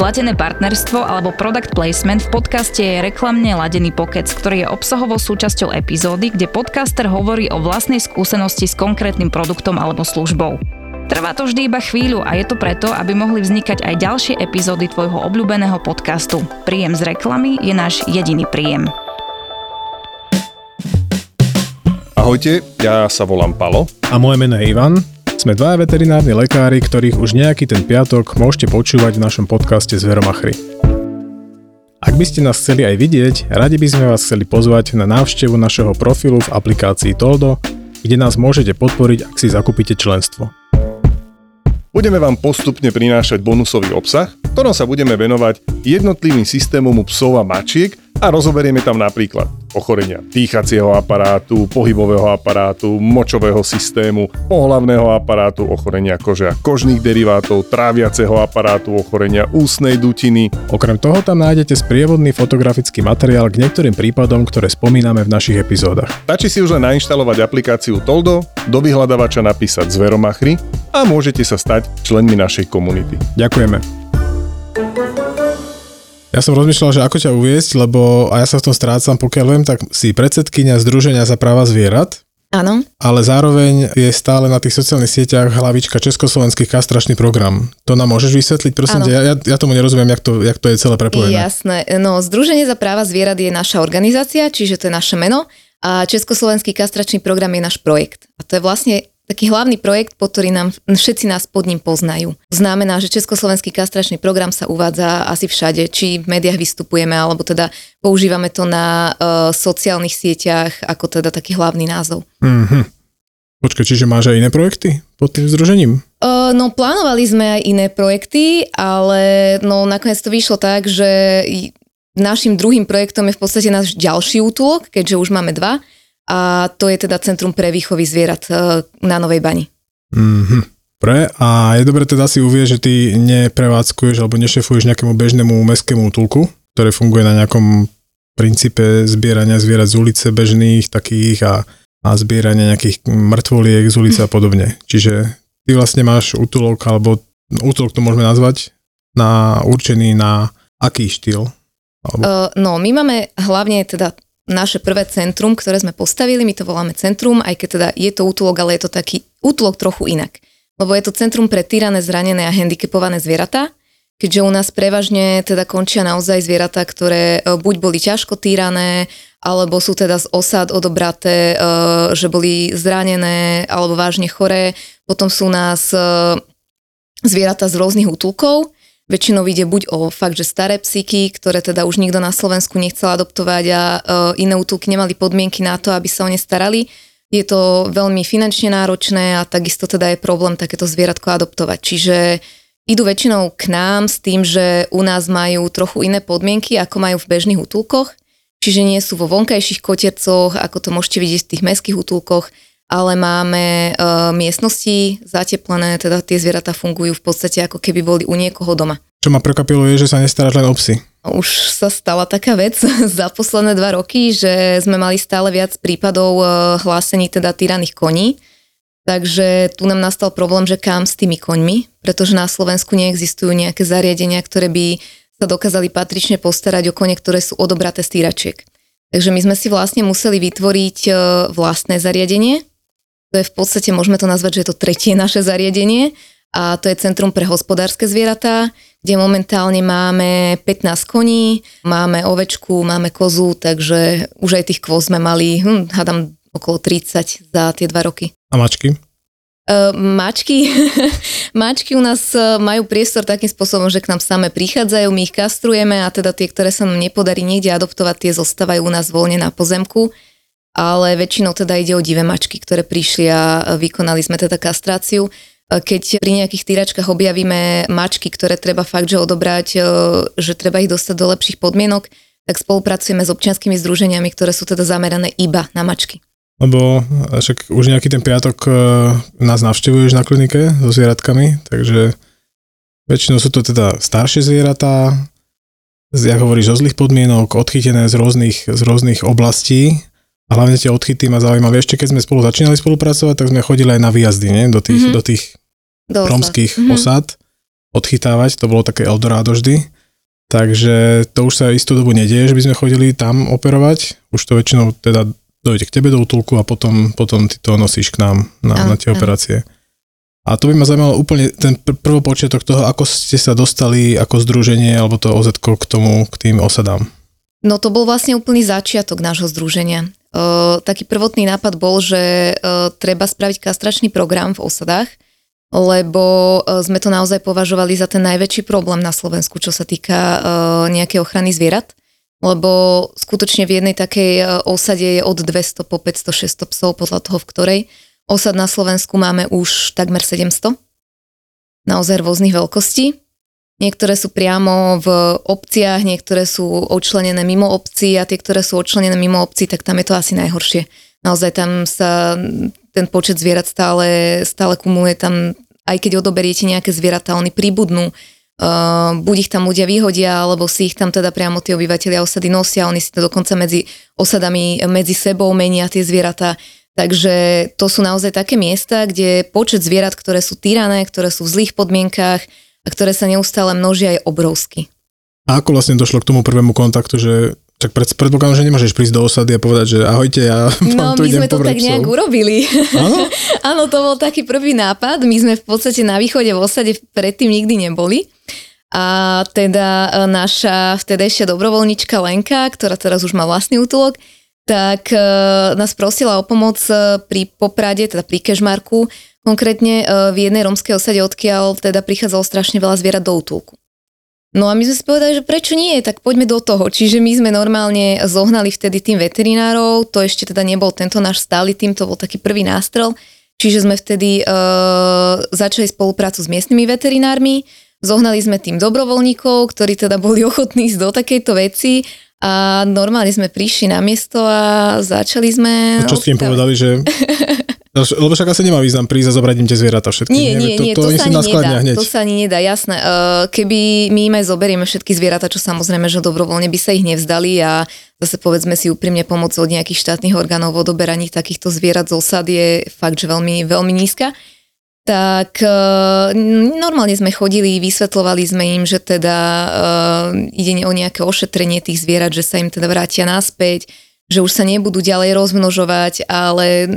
Platené partnerstvo alebo product placement v podcaste je reklamne ladený pokec, ktorý je obsahovou súčasťou epizódy, kde podcaster hovorí o vlastnej skúsenosti s konkrétnym produktom alebo službou. Trvá to vždy iba chvíľu a je to preto, aby mohli vznikať aj ďalšie epizódy tvojho obľúbeného podcastu. Príjem z reklamy je náš jediný príjem. Ahojte, ja sa volám Palo. A moje meno je Ivan. Sme dvaja veterinárni lekári, ktorých už nejaký ten piatok môžete počúvať v našom podcaste Zveromachry. Ak by ste nás chceli aj vidieť, radi by sme vás chceli pozvať na návštevu našeho profilu v aplikácii TOLDO, kde nás môžete podporiť, ak si zakúpite členstvo. Budeme vám postupne prinášať bonusový obsah, ktorom sa budeme venovať jednotlivým systémom u psov a mačiek a rozoberieme tam napríklad ochorenia dýchacieho aparátu, pohybového aparátu, močového systému, pohlavného aparátu, ochorenia kože a kožných derivátov, tráviaceho aparátu, ochorenia ústnej dutiny. Okrem toho tam nájdete sprievodný fotografický materiál k niektorým prípadom, ktoré spomíname v našich epizódach. Stačí si už len nainštalovať aplikáciu Toldo, do vyhľadávača napísať Zveromachry a môžete sa stať členmi našej komunity. Ďakujeme. Ja som rozmýšľal, že ako ťa uviesť, lebo a ja sa v tom strácam, pokiaľ viem, tak si predsedkyňa Združenia za práva zvierat. Áno. Ale zároveň je stále na tých sociálnych sieťach hlavička Československý kastračný program. To nám môžeš vysvetliť, prosím? Ja tomu nerozumiem, jak to je celé prepojené. Jasné. No, Združenie za práva zvierat je naša organizácia, čiže to je naše meno a Československý kastračný program je náš projekt. A to je vlastne taký hlavný projekt, po ktorý nám všetci nás pod ním poznajú. Znamená, že Československý kastračný program sa uvádza asi všade, či v médiách vystupujeme, alebo teda používame to na sociálnych sieťach ako teda taký hlavný názov. Mm-hmm. Počkaj, čiže máš aj iné projekty pod tým združením? No plánovali sme aj iné projekty, ale no nakoniec to vyšlo tak, že našim druhým projektom je v podstate náš ďalší útulok, keďže už máme dva. A to je teda Centrum pre výchovy zvierat na Novej Bani. Mhm. Dobre, a je dobre teda si uvieť, že ty neprevádzkuješ alebo nešefuješ nejakému bežnému mestskému útulku, ktoré funguje na nejakom princípe zbierania zvierat z ulice bežných takých a zbierania nejakých mŕtvoliek z ulice a podobne. Čiže ty vlastne máš útulok, alebo útulok to môžeme nazvať, určený na aký štýl? Alebo... No, my máme hlavne teda naše prvé centrum, ktoré sme postavili, my to voláme centrum, aj keď teda je to útulok, ale je to taký útulok trochu inak. Lebo je to centrum pre týrané, zranené a handicapované zvieratá, keďže u nás prevažne teda končia naozaj zvieratá, ktoré buď boli ťažko týrané, alebo sú teda z osád odobraté, že boli zranené alebo vážne choré. Potom sú u nás zvieratá z rôznych útulkov. Väčšinou ide buď o fakt, že staré psíky, ktoré teda už nikto na Slovensku nechcel adoptovať a iné útulky nemali podmienky na to, aby sa o ne starali. Je to veľmi finančne náročné a takisto teda je problém takéto zvieratko adoptovať. Čiže idú väčšinou k nám s tým, že u nás majú trochu iné podmienky, ako majú v bežných útulkoch. Čiže nie sú vo vonkajších kotiercoch, ako to môžete vidieť v tých mestských útulkoch, ale máme miestnosti zateplené, teda tie zvieratá fungujú v podstate ako keby boli u niekoho doma. Čo ma prekvapilo je, že sa nestaráš len o psy. Už sa stala taká vec za posledné 2 roky, že sme mali stále viac prípadov hlásení teda týraných koní, takže tu nám nastal problém, že kam s tými koňmi, pretože na Slovensku neexistujú nejaké zariadenia, ktoré by sa dokázali patrične postarať o kone, ktoré sú odobraté z týračiek. Takže my sme si vlastne museli vytvoriť vlastné zariadenie. To je v podstate, môžeme to nazvať, že je to tretie naše zariadenie a to je Centrum pre hospodárske zvieratá, kde momentálne máme 15 koní, máme ovečku, máme kozu, takže už aj tých kvôz sme mali, hádam okolo 30 za tie 2 roky. A mačky? Mačky u nás majú priestor takým spôsobom, že k nám same prichádzajú, my ich kastrujeme a teda tie, ktoré sa nám nepodarí niekde adoptovať, tie zostávajú u nás voľne na pozemku, ale väčšinou teda ide o divé mačky, ktoré prišli a vykonali sme teda kastráciu. Keď pri nejakých týračkách objavíme mačky, ktoré treba fakt, že odobrať, že treba ich dostať do lepších podmienok, tak spolupracujeme s občianskymi združeniami, ktoré sú teda zamerané iba na mačky. Lebo však už nejaký ten piatok nás navštevuješ na klinike so zvieratkami, takže väčšinou sú to teda staršie zvieratá, ja hovoríš o zlých podmienok, odchytené z rôznych oblastí. A hlavne tie odchyty ma zaujímavé. Ešte keď sme spolu začínali spolupracovať, tak sme chodili aj na výjazdy, nie? Do tých romských osád odchytávať. To bolo také Eldorado vždy. Takže to už sa istú dobu nedieje, že by sme chodili tam operovať. Už to väčšinou teda dojde k tebe do útulku a potom ty to nosíš k nám na tie operácie. A to by ma zaujímalo úplne ten prvopočiatok toho, ako ste sa dostali ako združenie alebo to OZ-ko k tým osadám. No to bol vlastne úplný začiatok nášho združenia. Taký prvotný nápad bol, že treba spraviť kastračný program v osadách, lebo sme to naozaj považovali za ten najväčší problém na Slovensku, čo sa týka nejakej ochrany zvierat, lebo skutočne v jednej takej osade je od 200 po 500, 600 psov, podľa toho, v ktorej. Osad na Slovensku máme už takmer 700, naozaj rôznych veľkostí. Niektoré sú priamo v obciach, niektoré sú odčlenené mimo obcí a tie, ktoré sú odčlenené mimo obcí, tak tam je to asi najhoršie. Naozaj tam sa ten počet zvierat stále kumuluje. Tam, aj keď odoberiete nejaké zvieratá, oni pribudnú. Buď ich tam ľudia vyhodia, alebo si ich tam teda priamo tí obyvateľia osady nosia. Oni si to dokonca medzi osadami medzi sebou menia tie zvieratá. Takže to sú naozaj také miesta, kde počet zvierat, ktoré sú týrané, ktoré sú v zlých podmienkách, a ktoré sa neustále množia, je obrovský. A ako vlastne došlo k tomu prvému kontaktu, že tak predpokladám, že nemáš prísť do osady a povedať, že ahojte, ja mám tu idem pobrať psov. No, my sme to tak nejak urobili. Áno, to bol taký prvý nápad. My sme v podstate na východe v osade predtým nikdy neboli. A teda naša vtedajšia dobrovoľnička Lenka, ktorá teraz už má vlastný útulok, tak nás prosila o pomoc pri Poprade, teda pri Kežmarku, konkrétne v jednej romskej osade, odkiaľ teda prichádzalo strašne veľa zvierat do útulku. No a my sme si povedali, že prečo nie, tak poďme do toho. Čiže my sme normálne zohnali vtedy tým veterinárov, to ešte teda nebol tento náš stály tým, to bol taký prvý nástrel. Čiže sme vtedy začali spoluprácu s miestnymi veterinármi, zohnali sme tým dobrovoľníkov, ktorí teda boli ochotní ísť do takejto veci. A normálne sme prišli na miesto a začali sme... A čo ste im povedali, že... Lebo však asi nemá význam prísť a zobrať im tie zvieratá všetky. Nie, to sa ani nedá. Hneď. To sa ani nedá, jasné. Keby my im aj zoberieme všetky zvieratá, čo samozrejme, že dobrovoľne by sa ich nevzdali a zase povedzme si úprimne, pomoc od nejakých štátnych orgánov v odoberaní takýchto zvierat z osad je fakt, že veľmi, veľmi nízka. Tak normálne sme chodili, vysvetľovali sme im, že teda ide o nejaké ošetrenie tých zvierat, že sa im teda vrátia naspäť, že už sa nebudú ďalej rozmnožovať, ale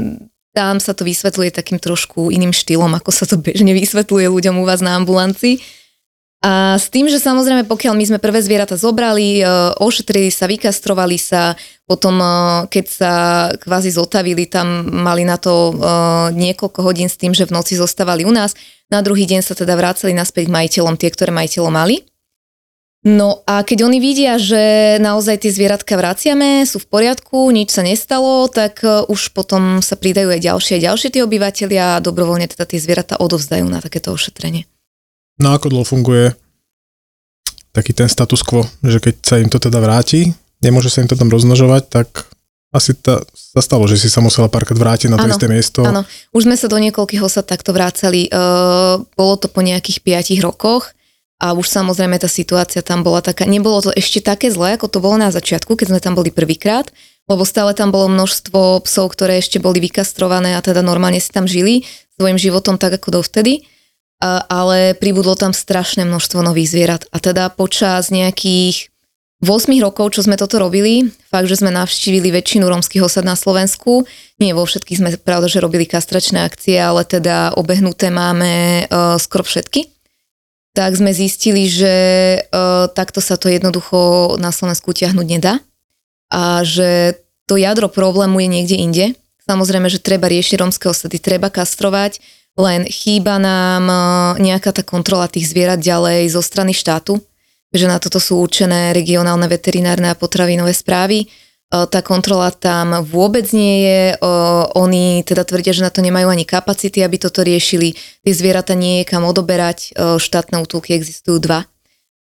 tam sa to vysvetľuje takým trošku iným štýlom, ako sa to bežne vysvetľuje ľuďom u vás na ambulanci. A s tým, že samozrejme, pokiaľ my sme prvé zvieratá zobrali, ošetrili sa, vykastrovali sa, potom keď sa kvázi zotavili, tam mali na to niekoľko hodín s tým, že v noci zostávali u nás. Na druhý deň sa teda vracali naspäť k majiteľom, tie, ktoré majiteľom mali. No a keď oni vidia, že naozaj tie zvieratka vraciame, sú v poriadku, nič sa nestalo, tak už potom sa pridajú aj ďalšie tie obyvateľia a dobrovoľne teda tie zvieratá odovzdajú na takéto ošetrenie. No ako dlho funguje taký ten status quo, že keď sa im to teda vráti, nemôže sa im to tam rozmnožovať, tak asi sa stalo, že si sa musela párkrát vrátiť na to isté miesto. Áno, už sme sa do niekoľkých osad takto vrácali. Bolo to po nejakých 5 rokoch a už samozrejme tá situácia tam bola taká, nebolo to ešte také zlé, ako to bolo na začiatku, keď sme tam boli prvýkrát, lebo stále tam bolo množstvo psov, ktoré ešte boli vykastrované a teda normálne si tam žili svojim životom tak ako dovtedy. Ale pribudlo tam strašné množstvo nových zvierat. A teda počas nejakých 8 rokov, čo sme toto robili, fakt, že sme navštívili väčšinu rómskych osad na Slovensku. Nie vo všetkých sme, pravda, že robili kastračné akcie, ale teda obehnuté máme skoro všetky. Tak sme zistili, že takto sa to jednoducho na Slovensku utiahnuť nedá. A že to jadro problému je niekde inde. Samozrejme, že treba riešiť rómske osady, treba kastrovať, len chýba nám nejaká tá kontrola tých zvierat ďalej zo strany štátu, že na toto sú určené regionálne veterinárne a potravinové správy Tá kontrola tam vôbec nie je. Oni teda tvrdia, že na to nemajú ani kapacity, aby toto riešili. Tie zvieratá nie je kam odoberať. Štátne útulky existujú dva.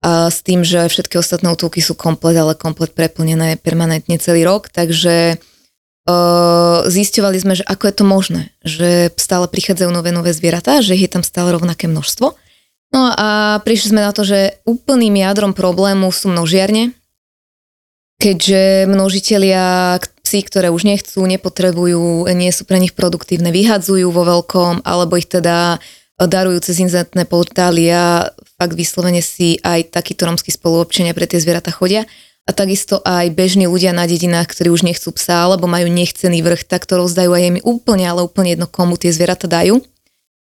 S tým, že všetky ostatné útulky sú komplet, ale komplet preplnené permanentne celý rok. Takže zisťovali sme, že ako je to možné, že stále prichádzajú nové zvieratá, že ich je tam stále rovnaké množstvo. No a prišli sme na to, že úplným jadrom problému sú množiarne, keďže množitelia psi, ktoré už nechcú, nepotrebujú, nie sú pre nich produktívne, vyhadzujú vo veľkom, alebo ich teda darujú cez inzerentné portály a fakt vyslovene si aj takíto romskí spoluobčania pre tie zvieratá chodia. A takisto aj bežní ľudia na dedinách, ktorí už nechcú psa, alebo majú nechcený vrch, tak to rozdajú aj jemi úplne, ale úplne jedno, komu tie zvieratá dajú.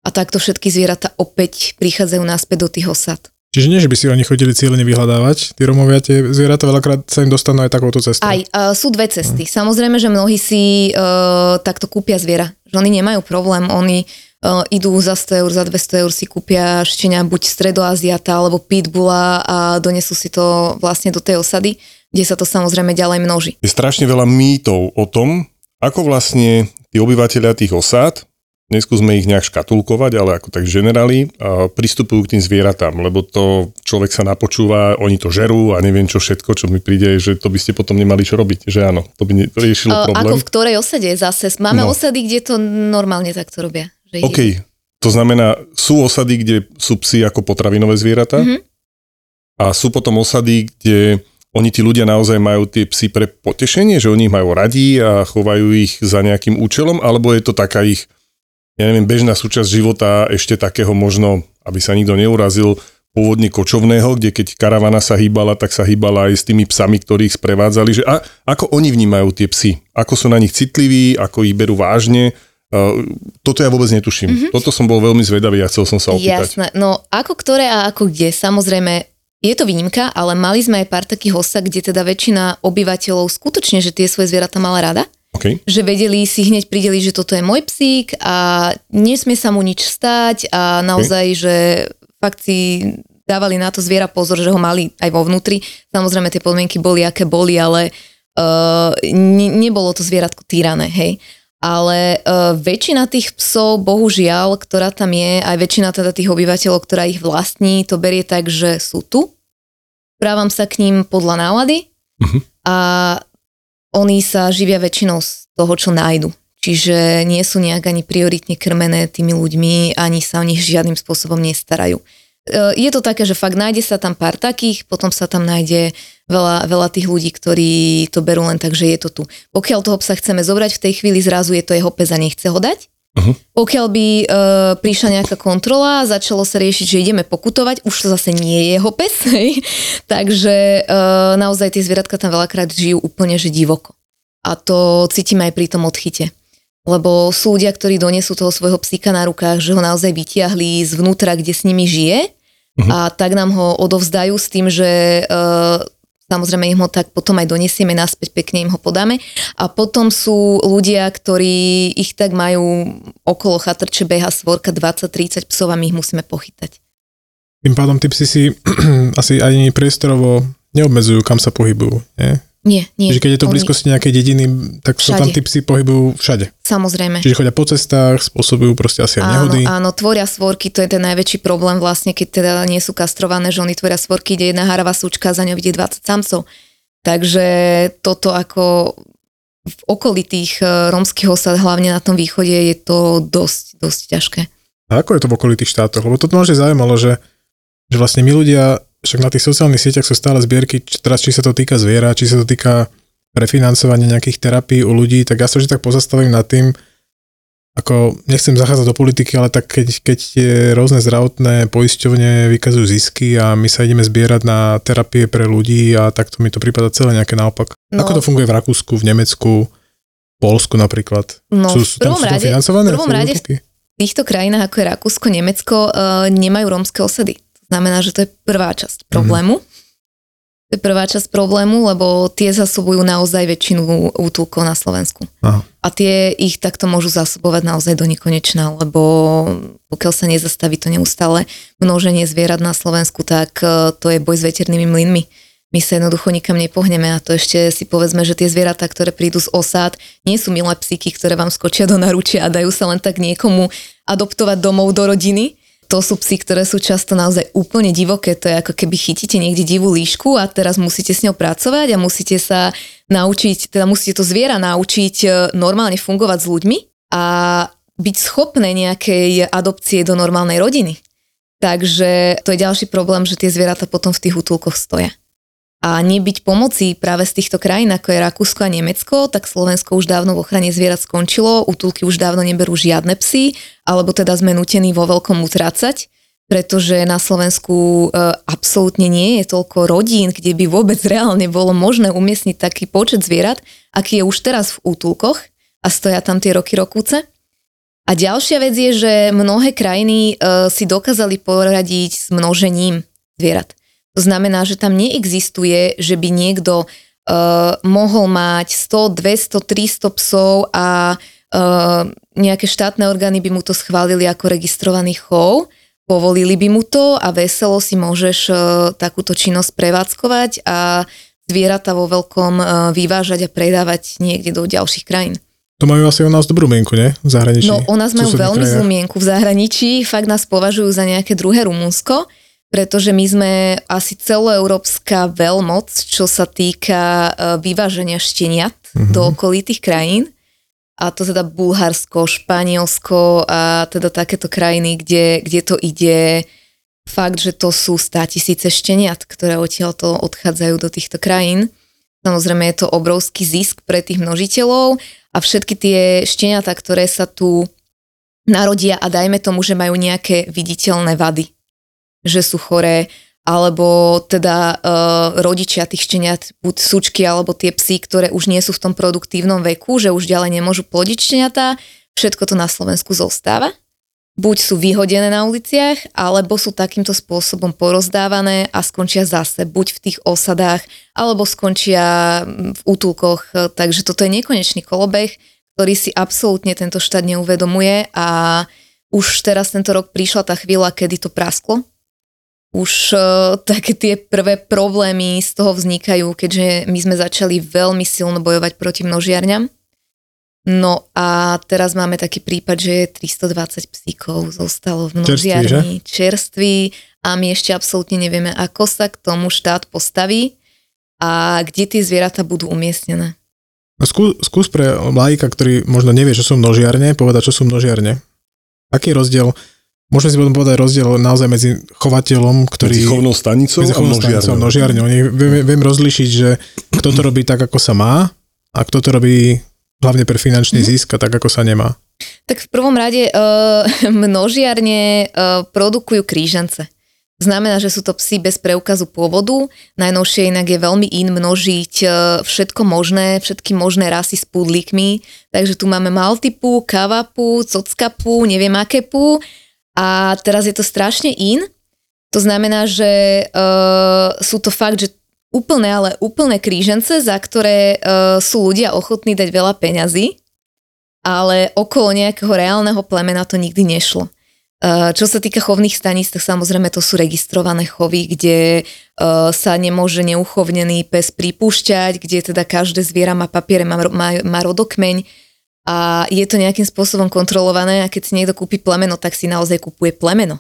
A takto všetky zvieratá opäť prichádzajú náspäť do tých osad. Čiže nie, že by si oni chodili cieľne vyhľadávať, tí Romovia, tie zvieratá veľakrát sa im dostanú aj takouto cestou. Aj, sú dve cesty. Samozrejme, že mnohí si takto kúpia zviera. Že oni nemajú problém, oni idú za 100 eur, za 200 eur si kúpia šteňa buď stredoaziata alebo pitbulla a donesú si to vlastne do tej osady, kde sa to samozrejme ďalej množí. Je strašne veľa mýtov o tom, ako vlastne tí obyvateľia tých osád, neskúsme ich nejak škatulkovať, ale ako tak generáli, pristupujú k tým zvieratám, lebo to človek sa napočúva, oni to žerú a neviem čo všetko, čo mi príde, že to by ste potom nemali čo robiť, že áno, to by riešilo problém. Ako v ktorej osade zase? Máme osady, kde to normálne takto robia. Že OK, to znamená, sú osady, kde sú psi ako potravinové zvieratá a sú potom osady, kde oni tí ľudia naozaj majú tie psy pre potešenie, že oni ich majú radi a chovajú ich za nejakým účelom, alebo je to taká ich, ja neviem, bežná súčasť života, ešte takého možno, aby sa nikto neurazil, pôvodne kočovného, kde keď karavana sa hýbala, tak sa hýbala aj s tými psami, ktorí ich sprevádzali. Že a ako oni vnímajú tie psy? Ako sú na nich citliví? Ako ich berú vážne? Toto ja vôbec netuším. Toto som bol veľmi zvedavý a chcel som sa opýtať. Jasné. No ako ktoré a ako kde? Samozrejme, je to výnimka, ale mali sme aj pár takých hostov, kde teda väčšina obyvateľov skutočne, že tie svoje zvieratá mala rada. Okay. Že vedeli si hneď prideliť, že toto je môj psík a nesmie sa mu nič stať a naozaj, že fakt si dávali na to zviera pozor, že ho mali aj vo vnútri. Samozrejme, tie podmienky boli, aké boli, ale nebolo to zvieratko týrané, hej. Ale väčšina tých psov, bohužiaľ, ktorá tam je, aj väčšina teda tých obyvateľov, ktorá ich vlastní, to berie tak, že sú tu. Správam sa k ním podľa nálady a oni sa živia väčšinou z toho, čo nájdu. Čiže nie sú nejak ani prioritne krmené tými ľuďmi, ani sa o nich žiadnym spôsobom nestarajú. Je to také, že fakt nájde sa tam pár takých, potom sa tam nájde veľa tých ľudí, ktorí to berú len tak, že je to tu. Pokiaľ toho psa chceme zobrať, v tej chvíli zrazu je to jeho pes a nechce ho dať. Pokiaľ by prišla nejaká kontrola, začalo sa riešiť, že ideme pokutovať, už to zase nie je jeho pes, hej. Takže naozaj tie zvieratka tam veľakrát žijú úplne, že divoko. A to cítime aj pri tom odchyte. Lebo sú ľudia, ktorí donesú toho svojho psíka na rukách, že ho naozaj vytiahli zvnútra, kde s nimi žije a tak nám ho odovzdajú s tým, že samozrejme im ho tak potom aj donesieme naspäť, pekne im ho podáme. A potom sú ľudia, ktorí ich tak majú okolo chatrče, beha svorka 20-30 psov a my ich musíme pochytať. Tým pádom tí psi si asi ani priestorovo neobmedzujú, kam sa pohybujú, nie? Nie. Čiže keď je to v blízkosti nejakej dediny, tak sa tam tí psi pohybujú všade. Samozrejme. Čiže chodia po cestách, spôsobujú proste asi aj nehody. Áno, tvoria svorky, to je ten najväčší problém vlastne, keď teda nie sú kastrované, že oni tvoria svorky, ide jedna haravá súčka, za ňou ide 20 samcov. Takže toto ako v okolitých romských osád, hlavne na tom východe, je to dosť ťažké. A ako je to v okolitých štátoch? Lebo toto ma zaujímalo, že vlastne my ľudia, však na tých sociálnych sieťach sú stále zbierky, teraz či sa to týka zviera, či sa to týka prefinancovania nejakých terapií u ľudí, tak ja sa vždy tak pozastavím nad tým, ako nechcem zachádzať do politiky, ale tak keď tie rôzne zdravotné poisťovne vykazujú zisky a my sa ideme zbierať na terapie pre ľudí a takto mi to prípada celé nejaké naopak. No. Ako to funguje v Rakúsku, v Nemecku, v Poľsku napríklad? No, sú tam financované? V prvom rade v týchto krajinách, ako je Rakúsko, Nemecko, nemajú rómske osady. Znamená, že to je prvá časť problému. To je prvá časť problému, lebo tie zásobujú naozaj väčšinu útulkov na Slovensku. Aha. A tie ich takto môžu zásobovať naozaj do nekonečna, lebo pokiaľ sa nezastaví to neustále množenie zvierat na Slovensku, tak to je boj s veternými mlynmi. My sa jednoducho nikam nepohneme a to ešte si povedzme, že tie zvieratá, ktoré prídu z osád, nie sú milé psíky, ktoré vám skočia do naručia a dajú sa len tak niekomu adoptovať domov do rodiny. To sú psy, ktoré sú často naozaj úplne divoké. To je ako keby chytíte niekde divú líšku a teraz musíte s ňou pracovať a musíte sa naučiť, teda musíte to zviera naučiť normálne fungovať s ľuďmi a byť schopné nejakej adopcie do normálnej rodiny. Takže to je ďalší problém, že tie zvieratá potom v tých útulkoch stoja. A nebyť pomoci práve z týchto krajín, ako je Rakúsko a Nemecko, tak Slovensko už dávno v ochrane zvierat skončilo, útulky už dávno neberú žiadne psy, alebo teda sme nútení vo veľkom utrácať, pretože na Slovensku absolútne nie je toľko rodín, kde by vôbec reálne bolo možné umiestniť taký počet zvierat, aký je už teraz v útulkoch a stoja tam tie roky rokúce. A ďalšia vec je, že mnohé krajiny si dokázali poradiť s množením zvierat. To znamená, že tam neexistuje, že by niekto mohol mať 100, 200, 300 psov a nejaké štátne orgány by mu to schválili ako registrovaný chov, povolili by mu to a veselo si môžeš takúto činnosť prevádzkovať a zvieratá vo veľkom vyvážať a predávať niekde do ďalších krajín. To majú asi o nás dobrú mienku, ne? V zahraničí. No, o nás majú veľmi zlú mienku v zahraničí, fakt nás považujú za nejaké druhé Rumunsko, pretože my sme asi celoeurópska veľmoc, čo sa týka vyváženia šteniat do okolitých krajín. A to teda Bulharsko, Španielsko a teda takéto krajiny, kde to ide. Fakt, že to sú 100 000 šteniat, ktoré odtiaľto odchádzajú do týchto krajín. Samozrejme je to obrovský zisk pre tých množiteľov a všetky tie šteniatá, ktoré sa tu narodia a dajme tomu, že majú nejaké viditeľné vady, že sú choré, alebo teda rodičia tých šteniat, buď sučky, alebo tie psy, ktoré už nie sú v tom produktívnom veku, že už ďalej nemôžu plodiť šteniatá, všetko to na Slovensku zostáva. Buď sú vyhodené na uliciach, alebo sú takýmto spôsobom porozdávané a skončia zase, buď v tých osadách, alebo skončia v útulkoch. Takže toto je nekonečný kolobeh, ktorý si absolútne tento štát neuvedomuje a už teraz tento rok prišla tá chvíľa, kedy to prasklo. Už také tie prvé problémy z toho vznikajú, keďže my sme začali veľmi silno bojovať proti množiarňam. No a teraz máme taký prípad, že 320 psíkov zostalo v množiarni čerství a my ešte absolútne nevieme, ako sa k tomu štát postaví a kde tie zvieratá budú umiestnené. Skús pre laika, ktorý možno nevie, čo sú množiarne, povedať, čo sú množiarne. Aký je rozdiel? Môžeme si potom povedať rozdiel naozaj medzi chovateľom, ktorý... Medzi chovnou stanicou a množiarňou. Viem rozlišiť, že kto to robí tak, ako sa má a kto to robí hlavne pre finančný zisk a tak, ako sa nemá. Tak v prvom rade množiarne produkujú krížance. Znamená, že sú to psi bez preukazu pôvodu. Najnovšie inak je veľmi in množiť všetko možné, všetky možné rasy s pudlíkmi. Takže tu máme maltipu, kavapu, cockapu, neviem aké pú. A teraz je to strašne in. To znamená, že sú to fakt, že úplné krížence, za ktoré sú ľudia ochotní dať veľa peňazí, ale okolo nejakého reálneho plemena to nikdy nešlo. Čo sa týka chovných staníc, tak samozrejme to sú registrované chovy, kde sa nemôže neuchovnený pes pripúšťať, kde teda každé zviera má papiere, má rodokmeň. A je to nejakým spôsobom kontrolované a keď si niekto kúpi plemeno, tak si naozaj kupuje plemeno.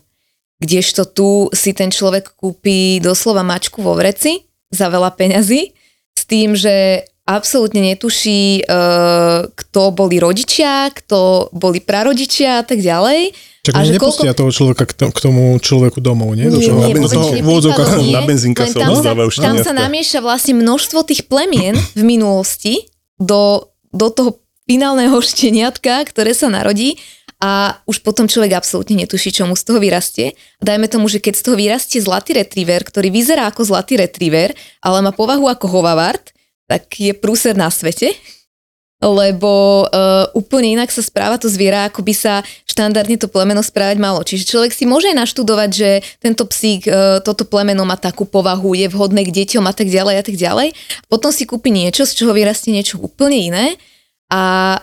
Kdežto tu si ten človek kúpi doslova mačku vo vreci za veľa peňazí s tým, že absolútne netuší, kto boli rodičia, kto boli prarodičia a tak ďalej. Čak nepustia toho človeka k tomu človeku domov, nie? Na benzínka sa oddávajú šteniatka. Tam sa namieša vlastne množstvo tých plemien v minulosti do toho finálneho šteniatka, ktoré sa narodí a už potom človek absolútne netuší, čo mu z toho vyrastie. Dajme tomu, že keď z toho vyrastie zlatý retriever, ktorý vyzerá ako zlatý retriever, ale má povahu ako hovavart, tak je prúser na svete, lebo úplne inak sa správa to zviera, ako by sa štandardne to plemeno správať malo. Čiže človek si môže naštudovať, že tento psík, toto plemeno má takú povahu, je vhodné k deťom a tak ďalej. Potom si kúpi niečo, z čoho vyrastie niečo úplne iné. A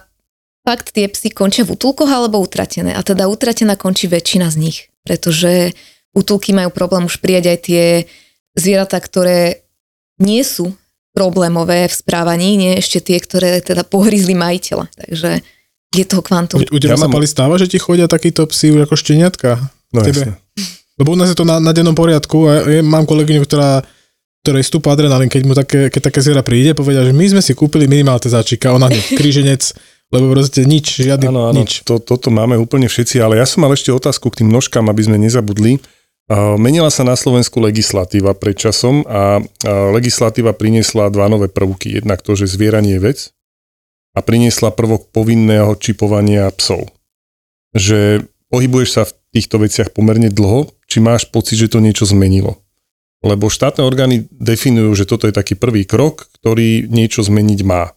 fakt tie psy končia v útulkoch alebo utratené. A teda utratená končí väčšina z nich, pretože útulky majú problém už prijať aj tie zvieratá, ktoré nie sú problémové v správaní, nie ešte tie, ktoré teda pohryzli majiteľa. Takže je toho kvantum. U teba sa stáva, že ti chodia takíto psi už ako šteniatka? No jasne. Lebo u nás je to na dennom poriadku a ja mám kolegyňu, ktorej stúpa adrenalín, keď mu také zviera príde, povedia, že my sme si kúpili minimálne tezáčika, ona hneď kríženec, lebo proste nič, žiadny áno, nič. Toto máme úplne všetci, ale ja som mal ešte otázku k tým nožkám, aby sme nezabudli. Menila sa na Slovensku legislatíva pred časom a legislatíva priniesla dva nové prvky. Jednak to, že zviera nie je vec, a priniesla prvok povinného čipovania psov. Že pohybuješ sa v týchto veciach pomerne dlho, či máš pocit, že to niečo zmenilo? Lebo štátne orgány definujú, že toto je taký prvý krok, ktorý niečo zmeniť má.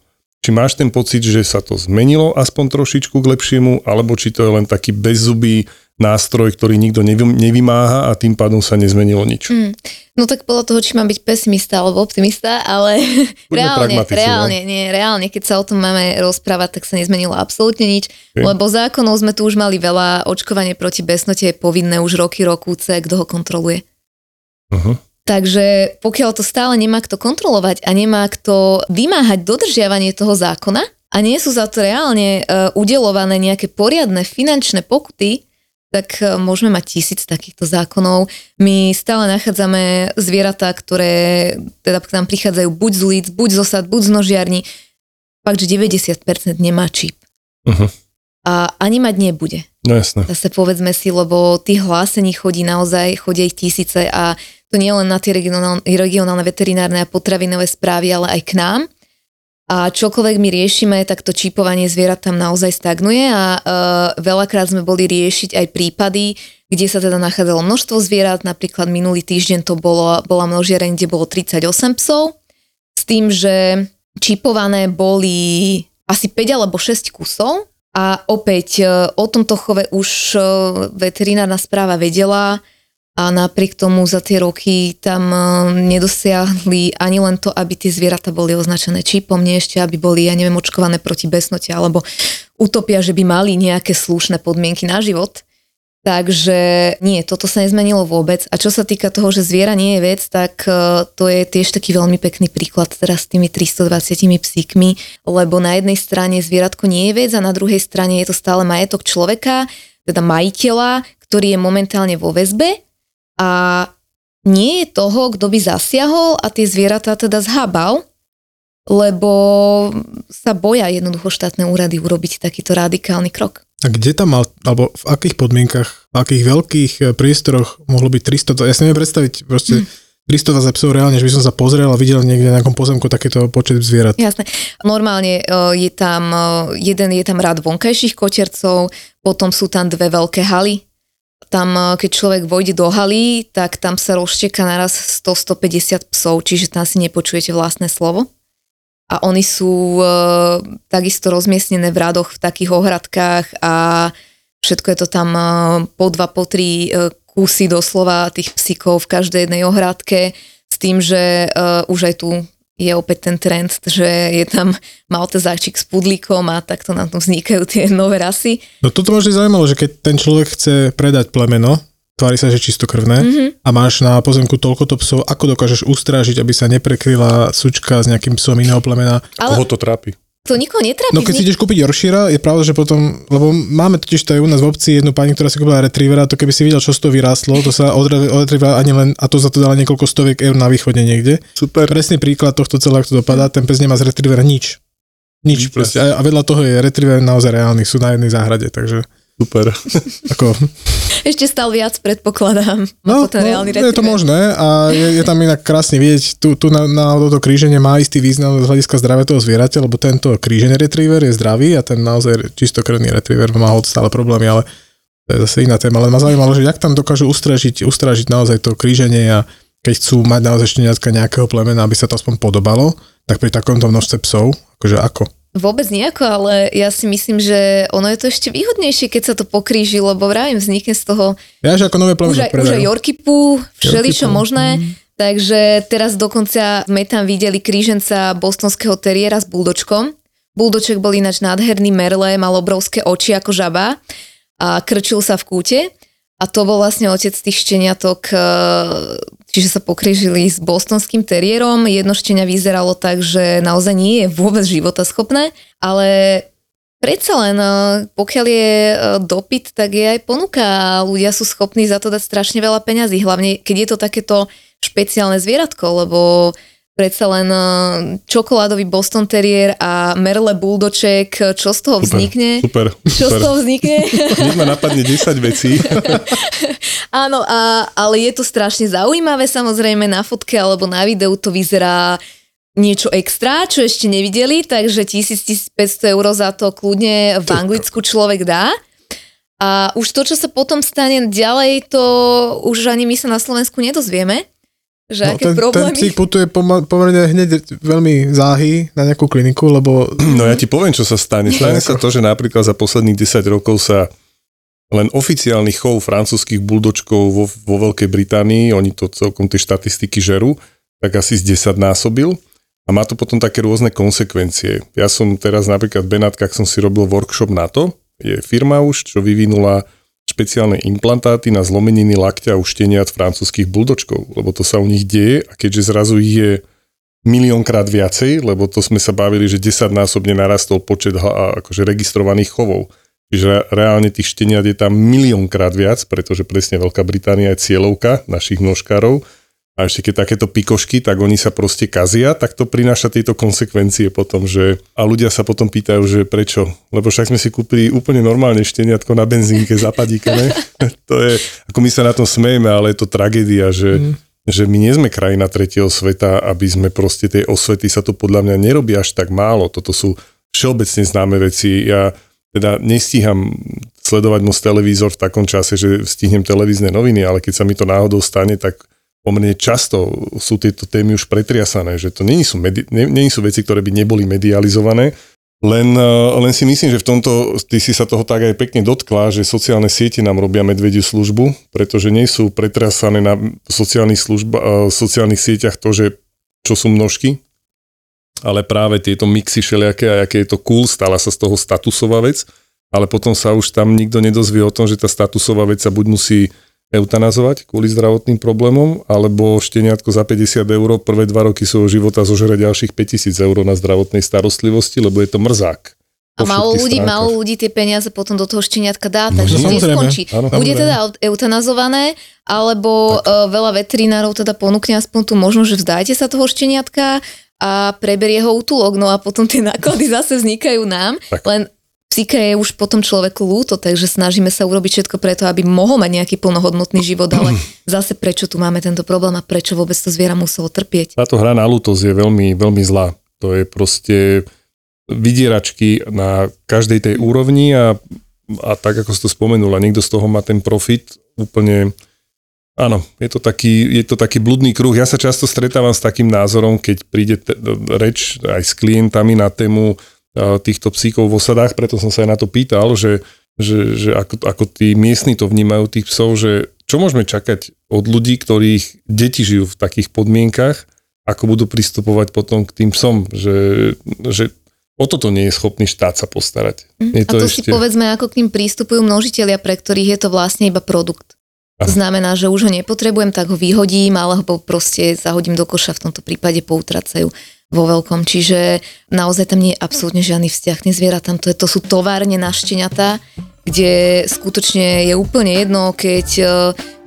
Či máš ten pocit, že sa to zmenilo aspoň trošičku k lepšiemu, alebo či to je len taký bezzubý nástroj, ktorý nikto nevymáha a tým pádom sa nezmenilo nič? No tak podľa toho, či mám byť pesimista alebo optimista, ale reálne, keď sa o tom máme rozprávať, tak sa nezmenilo absolútne nič, lebo zákonov sme tu už mali veľa, očkovanie proti besnote je povinné už roky, kto ho kontroluje. Aha. Takže pokiaľ to stále nemá kto kontrolovať a nemá kto vymáhať dodržiavanie toho zákona a nie sú za to reálne udelované nejaké poriadne finančné pokuty, tak môžeme mať 1000 takýchto zákonov. My stále nachádzame zvieratá, ktoré teda k nám prichádzajú buď z ulic, buď z osad, buď z nožiarní. Fakt, že 90% nemá čip. Aha. A ani mať nebude. No jasné. Zase povedzme si, lebo tých hlásení chodia ich tisíce a to nie len na tie regionálne veterinárne a potravinové správy, ale aj k nám. A čokoľvek my riešime, tak to čipovanie zvierat tam naozaj stagnuje a veľakrát sme boli riešiť aj prípady, kde sa teda nachádzalo množstvo zvierat, napríklad minulý týždeň to bola množiareň, kde bolo 38 psov, s tým, že čipované boli asi 5 alebo 6 kusov. A opäť o tomto chove už veterinárna správa vedela a napriek tomu za tie roky tam nedosiahli ani len to, aby tie zvieratá boli označené čipom, nie ešte, aby boli, očkované proti besnote alebo utopia, že by mali nejaké slušné podmienky na život. Takže nie, toto sa nezmenilo vôbec. A čo sa týka toho, že zviera nie je vec, tak to je tiež taký veľmi pekný príklad teraz s tými 320 psíkmi, lebo na jednej strane zvieratko nie je vec a na druhej strane je to stále majetok človeka, teda majiteľa, ktorý je momentálne vo väzbe a nie je toho, kto by zasiahol a tie zvieratá teda zhábal, lebo sa boja jednoducho štátne úrady urobiť takýto radikálny krok. A kde tam mal, alebo v akých podmienkach, v akých veľkých priestoroch mohlo byť 300, ja si neviem predstaviť proste 320 psov reálne, že by som sa pozrel a videl niekde na nejakom pozemku takýto počet zvierat. Jasné. Normálne je tam rad vonkajších kočercov, potom sú tam dve veľké haly. Tam, keď človek vojde do haly, tak tam sa rozšteka naraz 100-150 psov, čiže tam si nepočujete vlastné slovo. A oni sú takisto rozmiestnené v radoch, v takých ohradkách a všetko je to tam po 2, po 3 kusy doslova tých psíkov v každej jednej ohradke s tým, že už aj tu je opäť ten trend, že je tam maltezáčik s pudlíkom a takto nám tam vznikajú tie nové rasy. No toto ma vždy zaujímalo, že keď ten človek chce predať plemeno, tvári sa, že čistokrvné a máš na pozemku toľkoto psov, ako dokážeš ustrážiť, aby sa neprekryla sučka s nejakým psom iného plemena. Ale koho to trápi? To nikoho netrápi. No keď si ideš kúpiť Yorkshire, je pravda, že potom, lebo máme totiž aj u nás v obci jednu pani, ktorá si kúpila retrievera, to keby si videl, čo z toho vyrástlo, to sa od retrievera ani len, a to za to dala niekoľko stoviek eur na východe niekde. Super. Presný príklad tohto celého, ako to dopadá, ten pes nemá z retrievera nič. Nič proste. A vedľa toho je retriever naozaj reálny, sú na jednej záhrade, takže super. Ako? Ešte stále viac predpokladám. No, je to možné a je tam inak krásne vidieť, tu na toto kríženie má istý význam z hľadiska zdravia toho zvieraťa, lebo tento krížený retriever je zdravý a ten naozaj čistokrvný retriever má stále problémy, ale to je zase iná téma. Ale ma zaujímalo, že jak tam dokážu ustrážiť naozaj to kríženie a keď chcú mať naozaj šteniatka nejakého plemena, aby sa to aspoň podobalo, tak pri takomto množstve psov, akože ako? Vôbec nejako, ale ja si myslím, že ono je to ešte výhodnejšie, keď sa to pokríži, lebo vravím, vznikne z toho už aj Yorkipu, všeličo možné, takže teraz dokonca sme tam videli kríženca bostonského teriéra s buldočkom. Buldoček bol ináč nádherný merle, mal obrovské oči ako žaba a krčil sa v kúte a to bol vlastne otec tých šteniatok čiže sa pokrížili s bostonským teriérom. Jedno štenia vyzeralo tak, že naozaj nie je vôbec životaschopné, ale predsa len, pokiaľ je dopyt, tak je aj ponuka. Ľudia sú schopní za to dať strašne veľa peňazí, hlavne keď je to takéto špeciálne zvieratko, lebo predsa len čokoládový Boston teriér a merle buldoček, čo z toho vznikne? Super. Čo z toho vznikne? Nech ma napadne 10 vecí. Áno, ale je to strašne zaujímavé, samozrejme na fotke alebo na videu to vyzerá niečo extra, čo ešte nevideli, takže 1000-1500 eur za to kľudne v Anglicku človek dá. A už to, čo sa potom stane ďalej, to už ani my sa na Slovensku nedozvieme. Že no, aké problémy? Ten psík putuje pomerne hneď veľmi záhy na nejakú kliniku, lebo... No ja ti poviem, čo sa stane. Stane sa to, že napríklad za posledných 10 rokov sa len oficiálny chov francúzskych buldočkov vo Veľkej Británii, oni to celkom tie štatistiky žerú, tak asi z 10-násobil a má to potom také rôzne konsekvencie. Ja som teraz napríklad v Benátkach som si robil workshop na to, je firma už, čo vyvinula špeciálne implantáty na zlomeniny lakťa u šteniat francúzskych buldočkov, lebo to sa u nich deje a keďže zrazu ich je miliónkrát viacej, lebo to sme sa bavili, že 10-násobne narastol počet akože registrovaných chovov. Čiže reálne tých šteniat je tam miliónkrát viac, pretože presne Veľká Británia je cieľovka našich množkárov a ešte keď takéto pikošky, tak oni sa proste kazia, tak to prináša tieto konsekvencie potom, že a ľudia sa potom pýtajú, že prečo, lebo však sme si kúpili úplne normálne šteniatko na benzínke zapadíkané. To je, ako my sa na tom smejeme, ale je to tragédia, že my nie sme krajina tretieho sveta, aby sme proste tej osvety sa to podľa mňa nerobí až tak málo. Toto sú všeobecne známe veci. Ja teda nestíham sledovať moc televízor v takom čase, že stihnem televízne noviny, ale keď sa mi to náhodou stane, tak pomerne často sú tieto témy už pretriasané, že to nie sú veci, ktoré by neboli medializované. Len si myslím, že v tomto, ty si sa toho tak aj pekne dotkla, že sociálne siete nám robia medvediu službu, pretože nie sú pretriasané na sociálnych sieťach to, že čo sú množky, ale práve tieto mixy všelijaké a aké je to cool, stala sa z toho statusová vec, ale potom sa už tam nikto nedozvie o tom, že tá statusová vec sa buď musí eutanazovať kvôli zdravotným problémom, alebo šteniatko za 50 eur prvé 2 roky svojho života zožere ďalších 5000 eur na zdravotnej starostlivosti, lebo je to mrzák. A málo ľudí tie peniaze potom do toho šteniatka dá, takže to neskončí. Bude teda eutanazované, alebo veľa veterinárov teda ponúkne aspoň tú možnosť, že vzdajte sa toho šteniatka a preberie ho útulok, no a potom tie náklady zase vznikajú nám. Tak. Len psíka je už potom človeku ľúto, takže snažíme sa urobiť všetko preto, aby mohol mať nejaký plnohodnotný život, ale zase prečo tu máme tento problém a prečo vôbec to zviera muselo trpieť? Táto hra na ľútosť je veľmi, veľmi zlá. To je proste vydieračky na každej tej úrovni a tak, ako si to spomenula, niekto z toho má ten profit úplne... Áno, je to taký bludný kruh. Ja sa často stretávam s takým názorom, keď príde reč aj s klientami na tému týchto psíkov v osadách, preto som sa aj na to pýtal, že ako tí miestni to vnímajú tých psov, že čo môžeme čakať od ľudí, ktorých deti žijú v takých podmienkach, ako budú pristupovať potom k tým psom, že o toto nie je schopný štát sa postarať. Si povedzme, ako k ním prístupujú množitelia, pre ktorých je to vlastne iba produkt. To znamená, že už ho nepotrebujem, tak ho vyhodím, alebo proste zahodím do koša, v tomto prípade poutracajú vo veľkom. Čiže naozaj tam nie je absolútne žiadny vzťah k zvieratám. To sú továrne na šteniatá, kde skutočne je úplne jedno, keď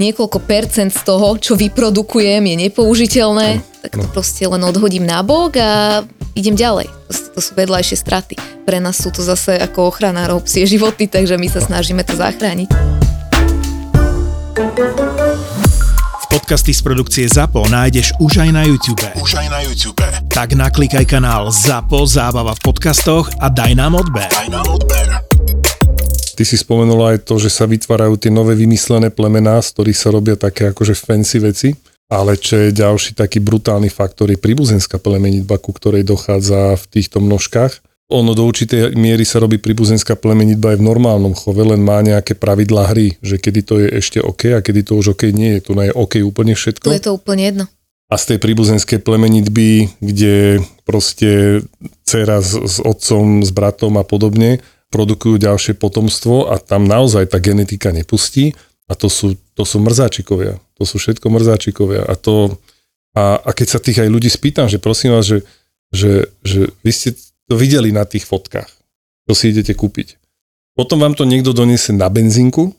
niekoľko percent z toho, čo vyprodukujem, je nepoužiteľné, tak to proste len odhodím na bok a idem ďalej. To sú vedľajšie straty. Pre nás sú to zase ako ochranárov psie životy, takže my sa snažíme to zachrániť. Podcasty z produkcie ZAPO nájdeš už aj na YouTube. Tak naklikaj kanál ZAPO Zábava v podcastoch a daj nám odber. Ty si spomenula aj to, že sa vytvárajú tie nové vymyslené plemená, z ktorých sa robia také akože fancy veci, ale čo je ďalší taký brutálny faktor je príbuzenská plemenitba, ku ktorej dochádza v týchto množkách. Ono do určitej miery sa robí príbuzenská plemenitba aj v normálnom chove, len má nejaké pravidlá hry, že kedy to je ešte OK a kedy to už OK nie je. Tu na je OK úplne všetko. To je to úplne jedno. A z tej príbuzenskej plemenitby, kde proste dcera s otcom, s bratom a podobne produkujú ďalšie potomstvo a tam naozaj tá genetika nepustí a to sú mrzáčikovia. To sú všetko mrzáčikovia. A keď sa tých aj ľudí spýtam, že prosím vás, že vy ste to videli na tých fotkách, čo si idete kúpiť. Potom vám to niekto doniesie na benzínku,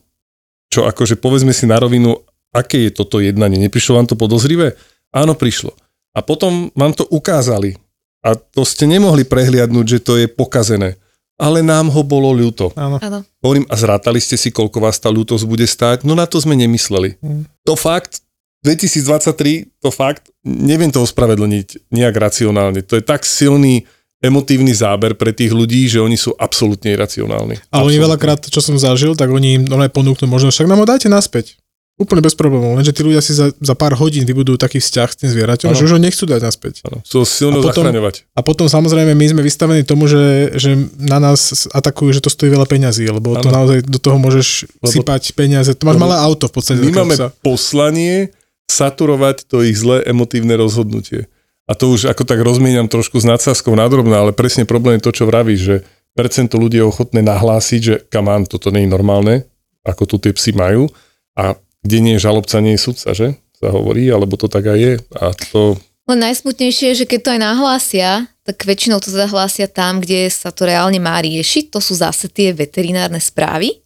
čo akože povedzme si na rovinu, aké je toto jednanie. Neprišlo vám to podozrivé? Áno, prišlo. A potom vám to ukázali. A to ste nemohli prehliadnúť, že to je pokazené. Ale nám ho bolo ľúto. Áno. Hovorím, a zrátali ste si, koľko vás tá ľútosť bude stáť? No na to sme nemysleli. To fakt, 2023, to fakt, neviem to ospravedlniť nejak racionálne. To je tak silný emotívny záber pre tých ľudí, že oni sú absolútne iracionálni. Ale oni veľakrát, čo som zažil, tak oni im ponúknú možnosť, však nám ho dajte naspäť. Úplne bez problémov, lenže tí ľudia si za pár hodín vybudujú taký vzťah s tým zvieraťom, že už ho nechcú dať naspäť. Ano. Sú silno zachraňovať. A potom samozrejme my sme vystavení tomu, že na nás atakujú, že to stojí veľa peňazí, lebo to naozaj do toho môžeš sypať peniaze. To máš malé auto v podstate. My máme poslanie saturovať to ich zlé emotívne rozhodnutie. A to už ako tak rozmieniam trošku s nadsázkou nadrobná, ale presne problém je to, čo vravíš, že percento ľudí je ochotné nahlásiť, že kamán, toto nie je normálne, ako tu tie psi majú. A kde nie je žalobca, nie je sudca, že? Sa hovorí, alebo to tak aj je. A to... Len najsmutnejšie je, že keď to aj nahlásia, tak väčšinou to zahlásia tam, kde sa to reálne má riešiť. To sú zase tie veterinárne správy,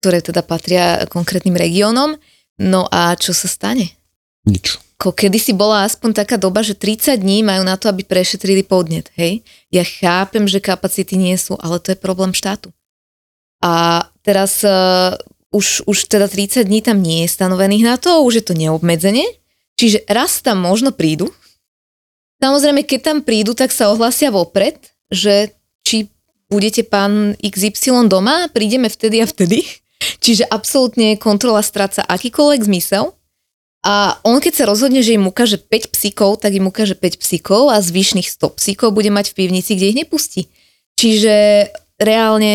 ktoré teda patria konkrétnym regiónom. No a čo sa stane? Nič. Kedysi bola aspoň taká doba, že 30 dní majú na to, aby prešetrili podnet, hej? Ja chápem, že kapacity nie sú, ale to je problém štátu. A teraz... Už teda 30 dní tam nie je stanovených na to, už je to neobmedzenie. Čiže raz tam možno prídu. Samozrejme, keď tam prídu, tak sa ohlásia vopred, že či budete pán XY doma, prídeme vtedy a vtedy. Čiže absolútne kontrola stráca akýkoľvek zmysel. A on keď sa rozhodne, že im ukáže 5 psíkov, tak im ukáže 5 psíkov a zvyšných 100 psíkov bude mať v pivnici, kde ich nepustí. Čiže... reálne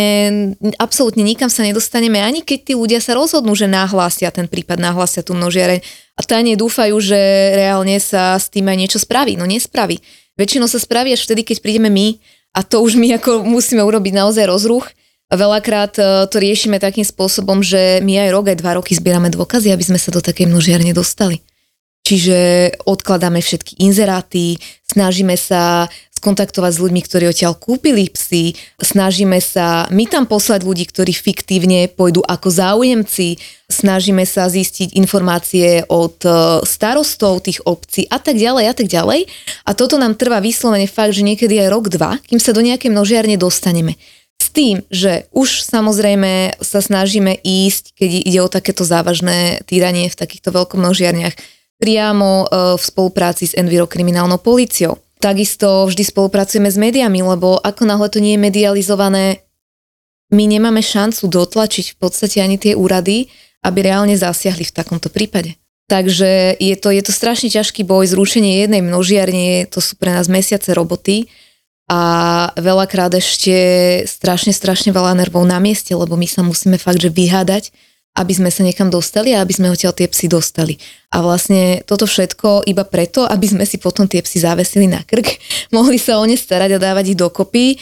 absolútne nikam sa nedostaneme, ani keď tí ľudia sa rozhodnú, že nahlásia ten prípad, nahlásia tú množiareň a tajne dúfajú, že reálne sa s tým aj niečo spraví. No nespraví. Väčšinou sa spraví až vtedy, keď prídeme my a to už my ako musíme urobiť naozaj rozruch. Veľakrát to riešime takým spôsobom, že my aj rok, aj 2 roky zbierame dôkazy, aby sme sa do takej množiarne dostali. Čiže odkladáme všetky inzeráty, snažíme sa kontaktovať s ľuďmi, ktorí odtiaľ kúpili psi, snažíme sa my tam poslať ľudí, ktorí fiktívne pôjdu ako záujemci, snažíme sa zistiť informácie od starostov tých obcí a tak ďalej a tak ďalej. A toto nám trvá vyslovene fakt, že niekedy aj rok, 2, kým sa do nejakej množiarne dostaneme. S tým, že už samozrejme sa snažíme ísť, keď ide o takéto závažné týranie v takýchto veľkomnožiarniach, priamo v spolupráci s envirokriminálnou políciou. Takisto vždy spolupracujeme s médiami, lebo ako náhle to nie je medializované, my nemáme šancu dotlačiť v podstate ani tie úrady, aby reálne zasiahli v takomto prípade. Takže je to strašne ťažký boj, zrušenie jednej množiarne, to sú pre nás mesiace roboty a veľakrát ešte strašne veľa nervov na mieste, lebo my sa musíme fakt, že vyhádať, aby sme sa niekam dostali a aby sme odtiaľ tie psy dostali. A vlastne toto všetko iba preto, aby sme si potom tie psy zavesili na krk, mohli sa o ne starať a dávať ich dokopy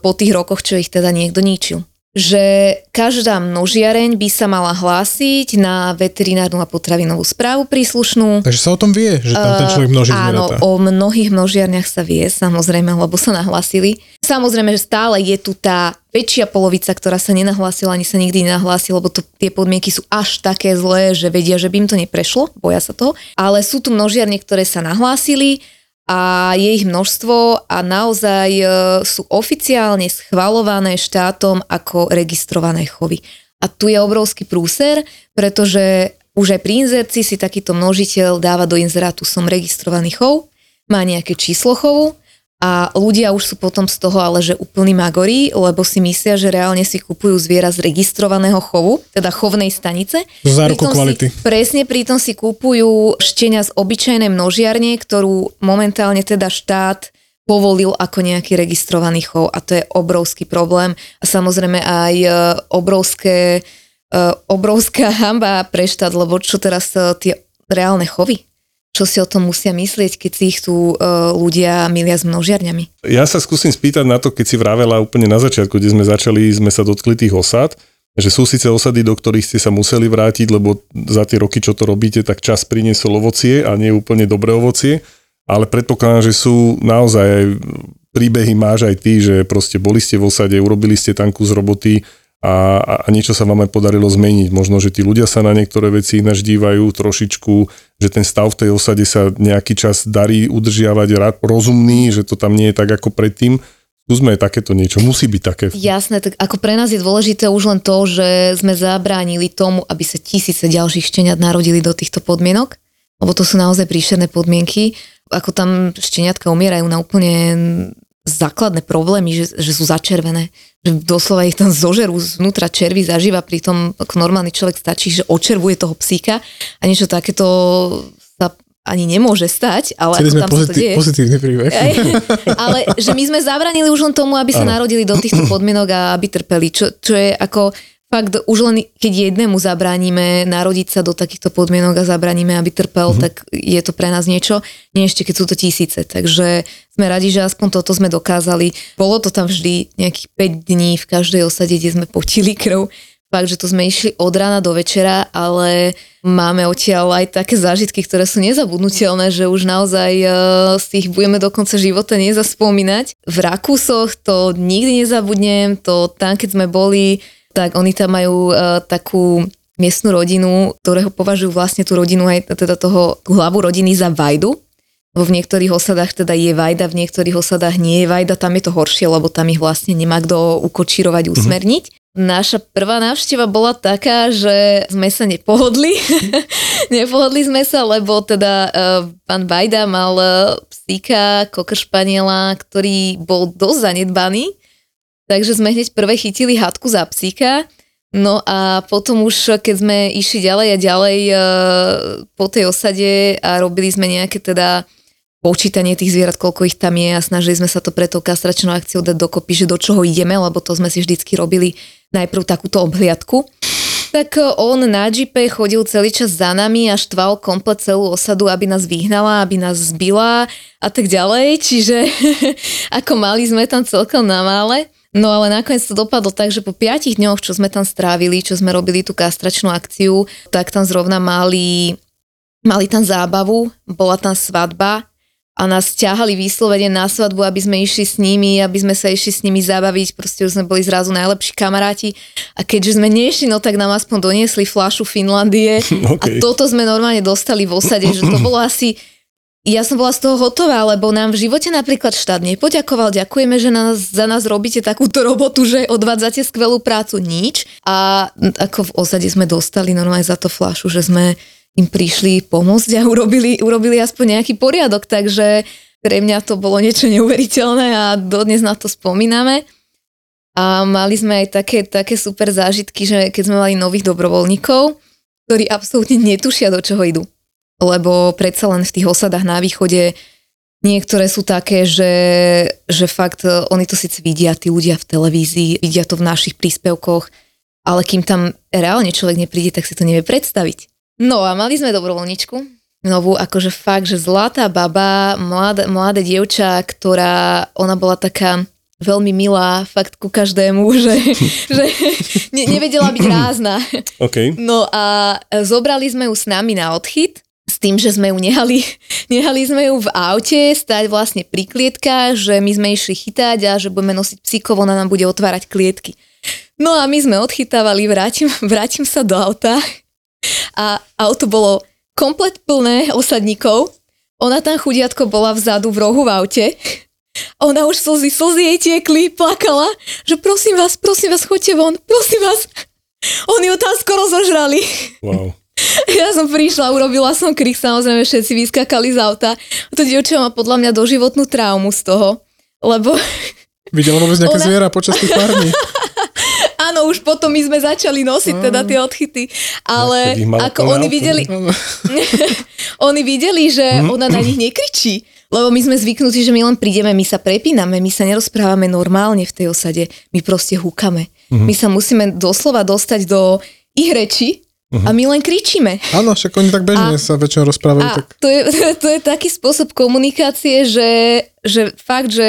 po tých rokoch, čo ich teda niekto ničil. Že každá množiareň by sa mala hlásiť na veterinárnu a potravinovú správu príslušnú. Takže sa o tom vie, že tam ten človek množí zvieratá. Áno, o mnohých množiarniach sa vie, samozrejme, lebo sa nahlásili. Samozrejme, že stále je tu tá väčšia polovica, ktorá sa nenahlásila, ani sa nikdy nenahlási, lebo tie podmienky sú až také zlé, že vedia, že by im to neprešlo, boja sa toho. Ale sú tu množiarne, ktoré sa nahlásili a je ich množstvo a naozaj sú oficiálne schvaľované štátom ako registrované chovy. A tu je obrovský prúser, pretože už aj pri inzercii si takýto množiteľ dáva do inzerátu som registrovaný chov, má nejaké číslo chovu a ľudia už sú potom z toho ale že úplný magori, lebo si myslia, že reálne si kupujú zviera z registrovaného chovu, teda chovnej stanice. Záruku kvality. Pritom si kupujú štenia z obyčajnej množiarne, ktorú momentálne teda štát povolil ako nejaký registrovaný chov a to je obrovský problém a samozrejme aj obrovská hanba pre štát, lebo čo teraz tie reálne chovy? Čo si o tom musia myslieť, keď si ich tu ľudia milia s množiarňami? Ja sa skúsim spýtať na to, keď si vravela úplne na začiatku, kde sme začali, sme sa dotkli tých osád. že sú síce osady, do ktorých ste sa museli vrátiť, lebo za tie roky, čo to robíte, tak čas priniesol ovocie a nie úplne dobré ovocie, ale predpokladám, že sú naozaj aj príbehy, máš aj ty, že proste boli ste v osade, urobili ste tam kus roboty a niečo sa vám aj podarilo zmeniť. Možno, že tí ľudia sa na niektoré veci ináč dívajú trošičku, že ten stav v tej osade sa nejaký čas darí udržiavať rozumný, že to tam nie je tak ako predtým. Skúsme aj takéto niečo, musí byť také. Jasné, tak ako pre nás je dôležité už len to, že sme zabránili tomu, aby sa tisíce ďalších šteniat narodili do týchto podmienok, lebo to sú naozaj príšerné podmienky. Ako tam šteniatka umierajú na úplne základné problémy, že sú začervené. Že doslova ich tam zožerú znútra červy zažíva, pritom ako normálny človek stačí, že očervuje toho psíka a niečo takéto sa ani nemôže stať, ale ako tam sa to deje. Pozitívny príbeh. Ale že my sme zabranili už len tomu, aby sa narodili do týchto podmienok a aby trpeli. Čo je ako fakt, už len keď jednému zabránime narodiť sa do takýchto podmienok a zabránime, aby trpel, tak je to pre nás niečo. Nie ešte, keď sú to tisíce. Takže sme radi, že aspoň toto sme dokázali. Bolo to tam vždy nejakých 5 dní v každej osade, kde sme potili krv. Fakt, že to sme išli od rána do večera, ale máme odtiaľ aj také zážitky, ktoré sú nezabudnutelné, že už naozaj z tých budeme do konca života nezaspomínať. V Rakúsoch to nikdy nezabudnem, to tam, keď sme boli, tak oni tam majú takú miestnu rodinu, ktorého považujú vlastne tú rodinu aj teda toho hlavu rodiny za vajdu. V niektorých osadách teda je vajda, v niektorých osadách nie je vajda, tam je to horšie, lebo tam ich vlastne nemá kto ukočírovať, usmerniť. Naša prvá návšteva bola taká, že sme sa nepohodli. Nepohodli sme sa, lebo teda pán Vajda mal psíka, kokršpaniela, ktorý bol dosť zanedbaný. Takže sme hneď prvé chytili hádku za psíka. No a potom už, keď sme išli ďalej a ďalej po tej osade a robili sme nejaké teda počítanie tých zvierat, koľko ich tam je a snažili sme sa to pre tou kastračnou akciou dať dokopy, že do čoho ideme, lebo to sme si vždycky robili najprv takúto obhliadku. Tak on na džipe chodil celý čas za nami a štval komplet celú osadu, aby nás vyhnala, aby nás zbila a tak ďalej, čiže ako mali sme tam celkom na mále. No ale nakoniec to dopadlo tak, že po 5 dňoch, čo sme tam strávili, čo sme robili tú kastračnú akciu, tak tam zrovna mali tam zábavu, bola tam svadba, a nás ťahali vyslovene na svadbu, aby sme išli s nimi, aby sme sa išli s nimi zabaviť, proste už sme boli zrazu najlepší kamaráti a keďže sme nešli, no tak nám aspoň doniesli fľašu Finlandie okay. A toto sme normálne dostali v osade, že to bolo asi, ja som bola z toho hotová, lebo nám v živote napríklad štát nepoďakoval, ďakujeme, že za nás robíte takúto robotu, že odvádzate skvelú prácu, nič a ako v osade sme dostali normálne za to fľašu, že sme im prišli pomôcť a urobili aspoň nejaký poriadok, takže pre mňa to bolo niečo neuveriteľné a dodnes na to spomíname. A mali sme aj také super zážitky, že keď sme mali nových dobrovoľníkov, ktorí absolútne netušia, do čoho idú. Lebo predsa len v tých osadách na východe niektoré sú také, že fakt oni to síce vidia, tí ľudia v televízii, vidia to v našich príspevkoch, ale kým tam reálne človek nepríde, tak si to nevie predstaviť. No a mali sme dobrovoľničku, novú, akože fakt, že zlatá baba, mladá dievča, ktorá, ona bola taká veľmi milá, fakt ku každému, že nevedela byť rázna. Okay. No a zobrali sme ju s nami na odchyt, s tým, že sme ju nehali sme ju v aute stať vlastne pri klietkách, že my sme išli chytať a že budeme nosiť psíkov, ona nám bude otvárať klietky. No a my sme odchytávali, vrátim sa do auta. A auto bolo komplet plné osadníkov. Ona tam chudiatko bola vzadu v rohu v aute. Ona už slzy jej tiekli, plakala, že prosím vás, choďte von, prosím vás. Oni ju tam skoro zožrali. Wow. Ja som prišla, urobila som krik, samozrejme všetci vyskakali z auta. A to dievča má podľa mňa doživotnú traumu z toho, lebo... Videla vôbec nejaké zviera počas tých pár dní. Áno, už potom my sme začali nosiť teda tie odchyty, ale ako oni videli, že ona na nich nekričí, lebo my sme zvyknutí, že my len prídeme, my sa prepíname, my sa nerozprávame normálne v tej osade, my proste húkame. My sa musíme doslova dostať do ich reči a my len kričíme. Áno, však oni tak bežne sa väčšinou rozprávajú. Tak... To je taký spôsob komunikácie, že fakt, že...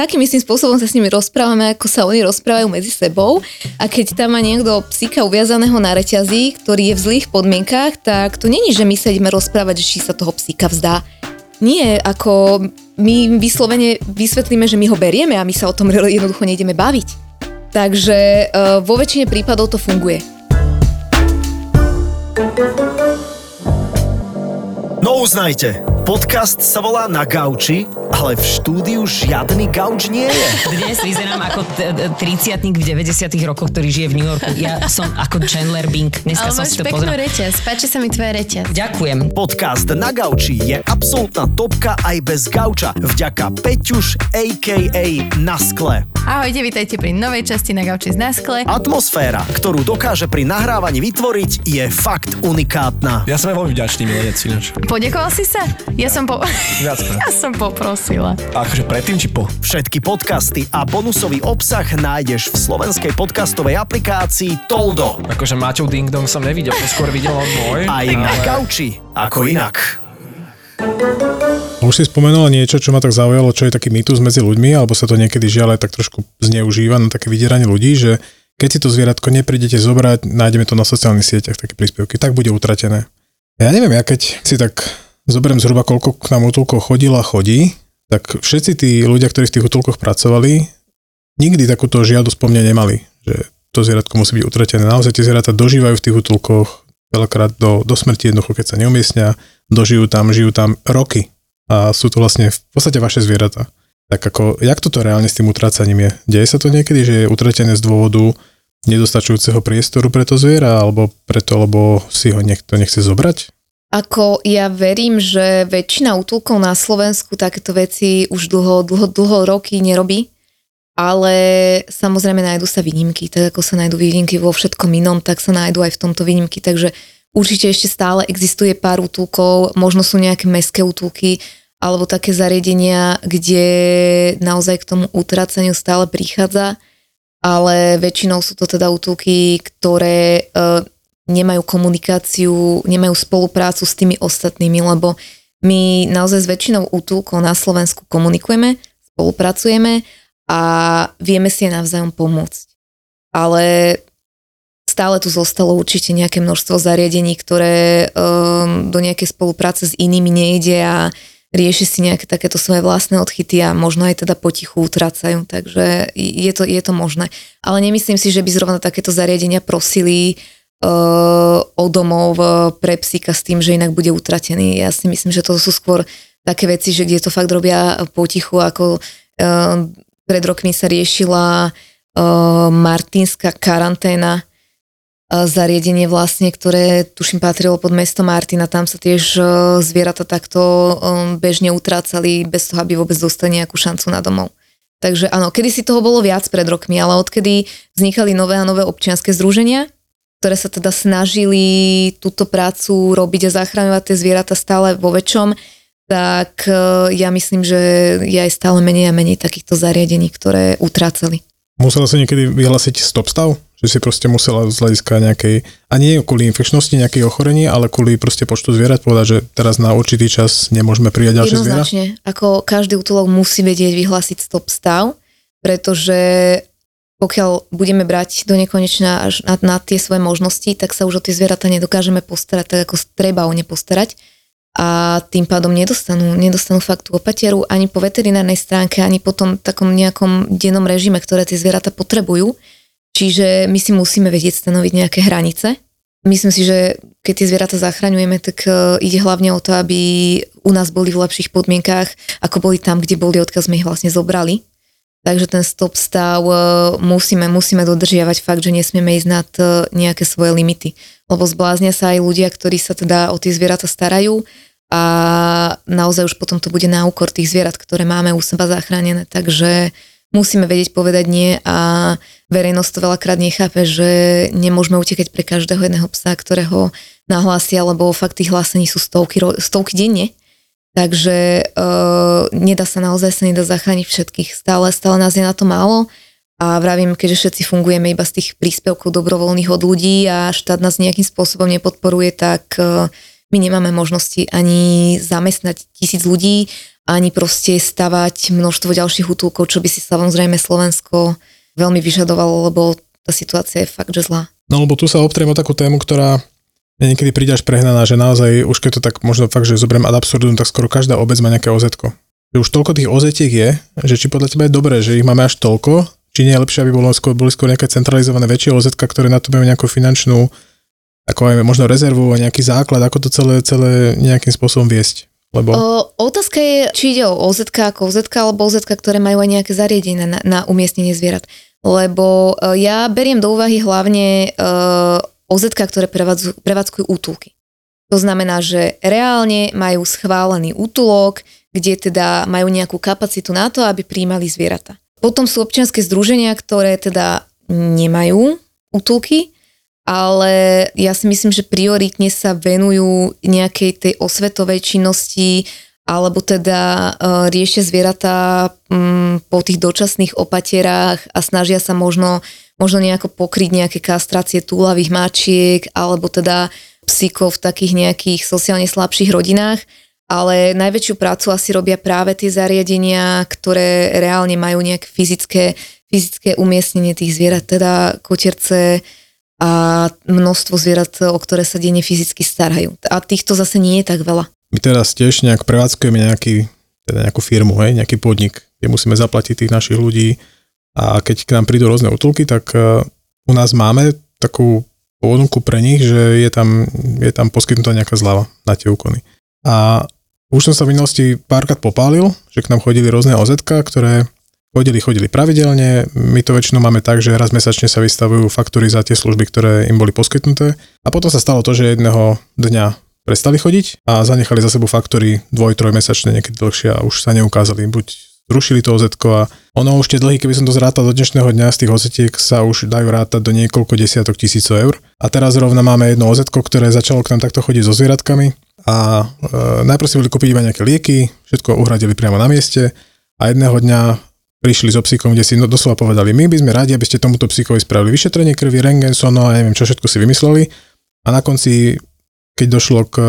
takým istým spôsobom sa s nimi rozprávame, ako sa oni rozprávajú medzi sebou. A keď tam má niekto psíka uviazaného na reťazí, ktorý je v zlých podmienkách, tak to není, že my sa ideme rozprávať, či sa toho psíka vzdá. Nie, ako my vyslovene vysvetlíme, že my ho berieme a my sa o tom jednoducho nejdeme baviť. Takže vo väčšine prípadov to funguje. No uznajte, podcast sa volá Na Gauči, ale v štúdiu žiadny gauč nie je. Dnes vyzerám ako 30-tník v 90-tych rokoch, ktorý žije v New Yorku. Ja som ako Chandler Bing. Dneska som si to pozrel. Ale máš peknú reťaz. Páči sa mi tvoja reťaz. Ďakujem. Podcast Na Gauči je absolútna topka aj bez gauča. Vďaka Peťuš, a.k.a. Naskle. Ahojte, vítajte pri novej časti Na Gauči z Naskle. Atmosféra, ktorú dokáže pri nahrávaní vytvoriť, je fakt unikátna. Ja som aj veľmi vďačný, milenec ináč. Poďakoval si sa? Ja som poprosila. Akože predtým či po? Všetky podcasty a bonusový obsah nájdeš v slovenskej podcastovej aplikácii TOLDO. Akože Maťov Ding Dong som nevidel, to skôr videl on môj. Aj ale... Na Gauči, ako inak. Už si spomenula niečo, čo ma tak zaujalo, čo je taký mýtus medzi ľuďmi, alebo sa to niekedy žiaľ aj tak trošku zneužíva na také vydieranie ľudí, že keď si to zvieratko neprídete zobrať, nájdeme to na sociálnych sieťach, také príspevky, tak bude utratené. Ja neviem, ja keď si tak zoberiem zhruba koľko k nám útulkov chodí, tak všetci tí ľudia, ktorí v tých útulkoch pracovali, nikdy takúto žiadosť po mne nemali, že to zvieratko musí byť utratené. Naozaj tie zvieratá dožívajú v tých útulkoch veľakrát do smrti, jednoducho keď sa neumiestnia, žijú tam roky. A sú to vlastne v podstate vaše zvieratá. Tak ako, jak toto reálne s tým utrácaním je? Deje sa to niekedy, že je utratené z dôvodu nedostačujúceho priestoru pre to zviera, alebo preto, lebo si ho niekto nechce zobrať? Ako ja verím, že väčšina útulkov na Slovensku takéto veci už dlho roky nerobí, ale samozrejme nájdú sa výnimky. Tak ako sa nájdú výnimky vo všetkom inom, tak sa nájdú aj v tomto výnimky, takže určite ešte stále existuje pár útulkov, možno sú nejaké mestské útulky, alebo také zariadenia, kde naozaj k tomu utraceniu stále prichádza, ale väčšinou sú to teda útulky, ktoré nemajú komunikáciu, nemajú spoluprácu s tými ostatnými, lebo my naozaj s väčšinou útulkov na Slovensku komunikujeme, spolupracujeme a vieme si navzájom pomôcť. Ale stále tu zostalo určite nejaké množstvo zariadení, ktoré do nejakej spolupráce s inými nejde a rieši si nejaké takéto svoje vlastné odchyty a možno aj teda potichu utracajú, takže je to možné. Ale nemyslím si, že by zrovna takéto zariadenia prosili o domov pre psíka s tým, že inak bude utratený. Ja si myslím, že to sú skôr také veci, že kde to fakt robia potichu, ako pred rokmi sa riešila Martinská karanténa, zariadenie vlastne, ktoré tuším patrilo pod mesto Martina, tam sa tiež zvieratá takto bežne utrácali bez toho, aby vôbec dostali nejakú šancu na domov. Takže áno, kedysi toho bolo viac pred rokmi, ale odkedy vznikali nové a nové občianske združenia, ktoré sa teda snažili túto prácu robiť a zachraňovať tie zvieratá stále vo väčšom, tak ja myslím, že je aj stále menej a menej takýchto zariadení, ktoré utrácali. Musela sa niekedy vyhlásiť stop stav? Že si proste musela z hľadiska nejakej, a nie kvôli infekčnosti, nejakej ochorenie, ale kvôli proste počtu zvierat povedať, že teraz na určitý čas nemôžeme prijať ďalšie zvierat? Jednoznačne. Ako každý útulok musí vedieť vyhlásiť stop stav, pretože pokiaľ budeme brať do nekonečna až na tie svoje možnosti, tak sa už o tie zvieratá nedokážeme postarať tak, ako treba o ne postarať. A tým pádom nedostanú fakt tú opatieru ani po veterinárnej stránke, ani po tom takom nejakom dennom režime, ktoré tie zvieratá potrebujú. Čiže my si musíme vedieť stanoviť nejaké hranice. Myslím si, že keď tie zvieratá zachraňujeme, tak ide hlavne o to, aby u nás boli v lepších podmienkách, ako boli tam, kde boli, odkiaľ sme ich vlastne zobrali. Takže ten stop stav musíme dodržiavať fakt, že nesmieme ísť nad nejaké svoje limity. Lebo zbláznia sa aj ľudia, ktorí sa teda o tie zvieratá starajú a naozaj už potom to bude na úkor tých zvierat, ktoré máme u seba zachránené. Takže musíme vedieť povedať nie a verejnosť to veľakrát nechápe, že nemôžeme utekať pre každého jedného psa, ktorého nahlásia, lebo fakt tých hlásení sú stovky denne. Takže nedá sa zachrániť všetkých. Stále nás je na to málo a vravím, keďže všetci fungujeme iba z tých príspevkov dobrovoľných od ľudí a štát nás nejakým spôsobom nepodporuje, tak my nemáme možnosti ani zamestnať 1000 ľudí ani proste stavať množstvo ďalších útulkov, čo by si samozrejme Slovensko veľmi vyžadovalo, lebo tá situácia je fakt, že zlá. No lebo tu sa obtriem o takú tému, ktorá niekedy príde až prehnaná, že naozaj už keď to tak možno fakt, že zoberiem ad absurdum, tak skoro každá obec má nejaké OZ-ko. Už toľko tých OZ-iek je, že či podľa teba je dobré, že ich máme až toľko, či nie je lepšie, aby boli skôr nejaké centralizované väčšie OZ-ka, ktoré na to majú nejakú finančnú, ako aj možno rezervu a nejaký základ, ako to celé nejakým spôsobom viesť. Lebo... Otázka je, či ide o OZ-ka ako OZ-ka, alebo OZ-ka, ktoré majú aj nejaké zariadenia na umiestnenie zvierat. Lebo ja beriem do úvahy hlavne OZ-ka, ktoré prevádzkujú útulky. To znamená, že reálne majú schválený útulok, kde teda majú nejakú kapacitu na to, aby prijímali zvieratá. Potom sú občianske združenia, ktoré teda nemajú útulky, ale ja si myslím, že prioritne sa venujú nejakej tej osvetovej činnosti alebo teda riešia zvieratá po tých dočasných opatierách a snažia sa možno nejako pokryť nejaké kastrácie túlavých mačiek alebo teda psíkov v takých nejakých sociálne slabších rodinách. Ale najväčšiu prácu asi robia práve tie zariadenia, ktoré reálne majú nejaké fyzické umiestnenie tých zvierat, teda koterce a množstvo zvierat, o ktoré sa denne fyzicky starajú. A týchto zase nie je tak veľa. My teraz tiež nejak prevádzkujeme nejakú firmu, hej, nejaký podnik, kde musíme zaplatiť tých našich ľudí a keď k nám prídu rôzne útulky, tak u nás máme takú povodnú pre nich, že je tam poskytnutá nejaká zľava na tie úkony. A už som sa v minulosti párkrát popálil, že k nám chodili rôzne OZ-ka, ktoré chodili pravidelne. My to väčšinou máme tak, že raz mesačne sa vystavujú faktúry za tie služby, ktoré im boli poskytnuté. A potom sa stalo to, že jedného dňa prestali chodiť a zanechali za sebou faktúry 2-3 mesačné, niekedy dlhšie a už sa neukázali. Buď zrušili to OZ-ko a ono už tie dlhy, keby som to zrátal do dnešného dňa, z tých OZ-iek sa už dajú rátať do niekoľko desiatok tisícov eur. A teraz zrovna máme jedno OZ-ko, ktoré začalo k nám takto chodiť so zvieratkami. A najprv si boli kúpiť iba nejaké lieky, všetko uhradili priamo na mieste a jedného dňa prišli so psíkom, kde si doslova povedali, my by sme radi, aby ste tomuto psíkovi spravili vyšetrenie krvi, rentgen, sono a neviem čo všetko si vymysleli. A na konci, keď došlo k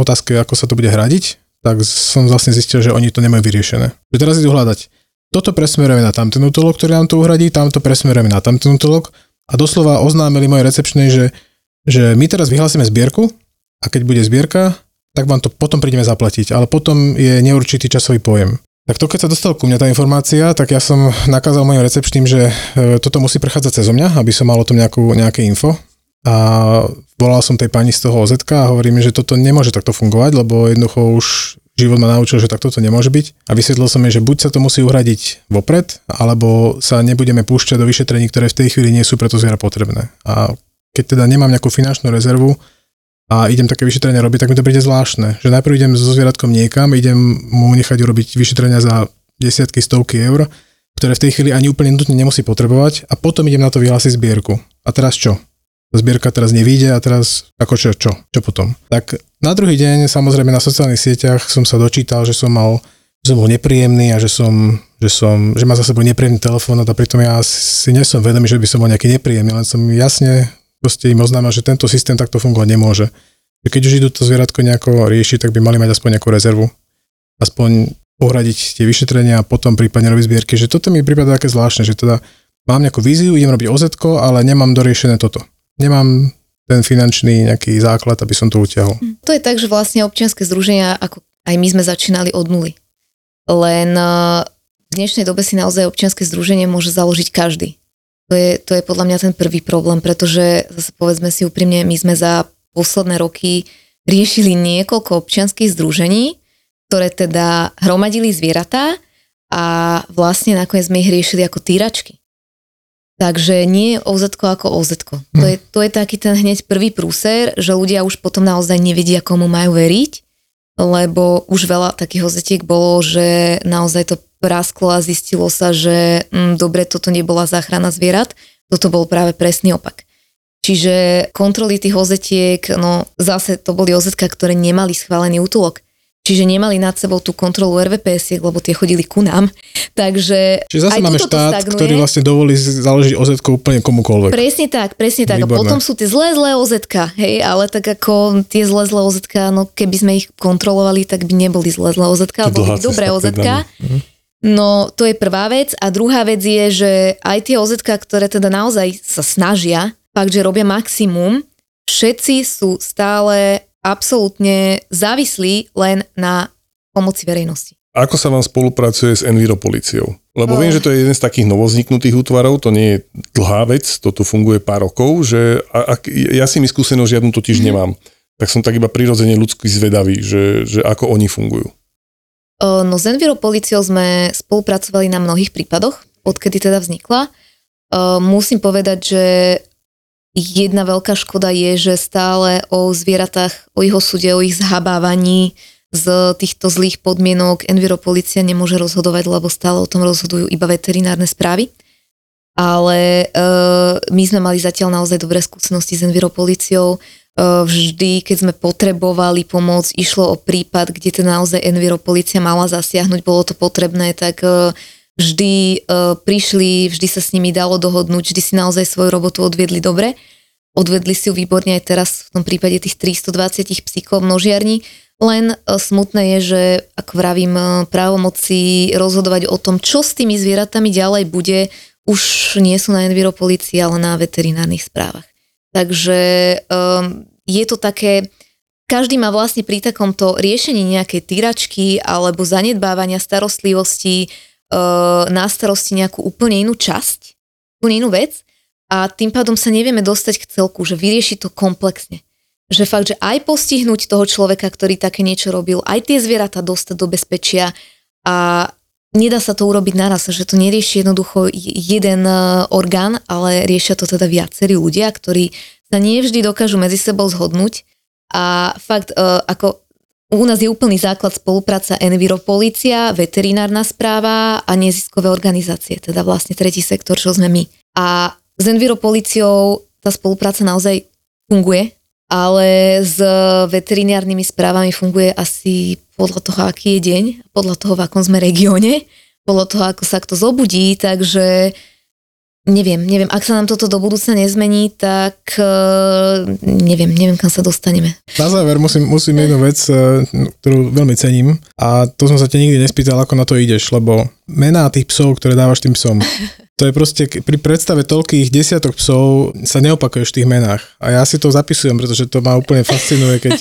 otázke, ako sa to bude hradiť, tak som vlastne zistil, že oni to nemajú vyriešené. Že teraz idú hľadať, toto presmerujeme na tamten útulok, ktorý nám to uhradí, tamto presmerujeme na tamten útulok a doslova oznámili mojej recepčnej, že my teraz vyhlásime zbierku. A keď bude zbierka, tak vám to potom prídeme zaplatiť, ale potom je neurčitý časový pojem. Tak to, keď sa dostal ku mňa tá informácia, tak ja som nakázal mojim recepčným, že toto musí prechádzať cezo mňa, aby som mal o tom nejaké info. A volal som tej pani z toho OZ-ka a hovorím, že toto nemôže takto fungovať, lebo jednoducho už život ma naučil, že takto to nemôže byť. A vysvetlil som jej, že buď sa to musí uhradiť vopred, alebo sa nebudeme púšťať do vyšetrení, ktoré v tej chvíli nie sú pre to zviera potrebné. A keď teda nemám nejakú finančnú rezervu, a idem také vyšetrenia robiť, tak mi to príde zvláštne. Že najprv idem so zvieratkom niekam, idem mu nechať urobiť vyšetrenia za desiatky, stovky eur, ktoré v tej chvíli ani úplne nutne nemusí potrebovať a potom idem na to vyhlásiť zbierku. A teraz čo? Zbierka teraz nevyjde a teraz ako čo? Čo potom? Tak na druhý deň samozrejme na sociálnych sieťach som sa dočítal, že som bol nepríjemný a že má za sebou nepríjemný telefón a pritom ja si nie som vedomý, že by som bol nejaký nepríjemný, len som jasne proste im oznámil, že tento systém takto fungovať nemôže. Keď už idú to zvieratko nejako riešiť, tak by mali mať aspoň nejakú rezervu. Aspoň uhradiť tie vyšetrenia a potom prípadne robiť zbierky. Že toto mi prípada také zvláštne, že teda mám nejakú víziu, idem robiť OZ-ko, ale nemám doriešené toto. Nemám ten finančný nejaký základ, aby som to utiahol. To je tak, že vlastne občianske združenia, ako aj my sme začínali od nuly. Len v dnešnej dobe si naozaj občianske združenie môže založiť každý. To je podľa mňa ten prvý problém, pretože zase povedzme si úprimne, my sme za posledné roky riešili niekoľko občianskych združení, ktoré teda hromadili zvieratá a vlastne nakoniec sme ich riešili ako týračky. Takže nie OZ-ko ako OZ-ko. To je taký ten hneď prvý prúser, že ľudia už potom naozaj nevedia, komu majú veriť, lebo už veľa takých OZ-iek bolo, že naozaj to prasklo a zistilo sa, že dobre, toto nebola záchrana zvierat, toto bol práve presný opak. Čiže kontroly tých OZ-iek, no zase to boli OZ-ka, ktoré nemali schválený útulok. Čiže nemali nad sebou tú kontrolu RVPS, lebo tie chodili ku nám. Takže čiže zase máme štát, ktorý vlastne dovolí založiť OZ-ko úplne komukoľvek. Presne tak. Výborné. A potom sú tie zlé OZ-ka, hej, ale tak ako tie zlé OZ-ka, no keby sme ich kontrolovali, tak by neboli zlé OZ-ka, ale boli dobré OZ-ka. No to je prvá vec. A druhá vec je, že aj tie OZ-ka, ktoré teda naozaj sa snažia, fakt, že robia maximum, všetci sú stále absolútne závislí len na pomoci verejnosti. Ako sa vám spolupracuje s Enviropolíciou? Lebo viem, že to je jeden z takých novozniknutých útvarov, to nie je dlhá vec, to tu funguje pár rokov, že ja si mi skúsenosť žiadnu totiž nemám. Tak som tak iba prirodzene ľudsky zvedavý, že ako oni fungujú. No s Enviropolíciou sme spolupracovali na mnohých prípadoch, odkedy teda vznikla. Musím povedať, že jedna veľká škoda je, že stále o zvieratách, o ich osude, o ich zhabávaní z týchto zlých podmienok Enviropolícia nemôže rozhodovať, lebo stále o tom rozhodujú iba veterinárne správy. Ale my sme mali zatiaľ naozaj dobré skúsenosti s Enviropolíciou. Vždy, keď sme potrebovali pomoc, išlo o prípad, kde to naozaj Enviropolícia mala zasiahnuť, bolo to potrebné, tak vždy prišli, vždy sa s nimi dalo dohodnúť, vždy si naozaj svoju robotu odviedli dobre. Odvedli si ju výborne aj teraz v tom prípade tých 320 psíkov v množiarni. Len smutné je, že ako vravím, právomoci rozhodovať o tom, čo s tými zvieratami ďalej bude, už nie sú na Enviropolícii, ale na veterinárnych správach. Takže je to také... Každý má vlastne pri takomto riešení nejakej týračky alebo zanedbávania starostlivosti na starosti nejakú úplne inú časť, úplne inú vec a tým pádom sa nevieme dostať k celku, že vyrieši to komplexne. Že fakt, že aj postihnúť toho človeka, ktorý také niečo robil, aj tie zvieratá dostať do bezpečia a nedá sa to urobiť naraz, že to nerieši jednoducho jeden orgán, ale riešia to teda viacerí ľudia, ktorí sa nie vždy dokážu medzi sebou zhodnúť a fakt ako u nás je úplný základ spolupráca Enviropolícia, veterinárna správa a neziskové organizácie, teda vlastne tretí sektor, čo sme my. A s Enviropolíciou tá spolupráca naozaj funguje, ale s veterinárnymi správami funguje asi podľa toho, aký je deň, podľa toho, v akom sme regióne, podľa toho, ako sa kto zobudí, takže neviem. Ak sa nám toto do budúcna nezmení, tak neviem, kam sa dostaneme. Na záver musím jednu vec, ktorú veľmi cením a to som sa ťa nikdy nespýtal, ako na to ideš, lebo mená tých psov, ktoré dávaš tým psom, to je proste, pri predstave toľkých desiatok psov sa neopakuješ v tých menách a ja si to zapisujem, pretože to ma úplne fascinuje, keď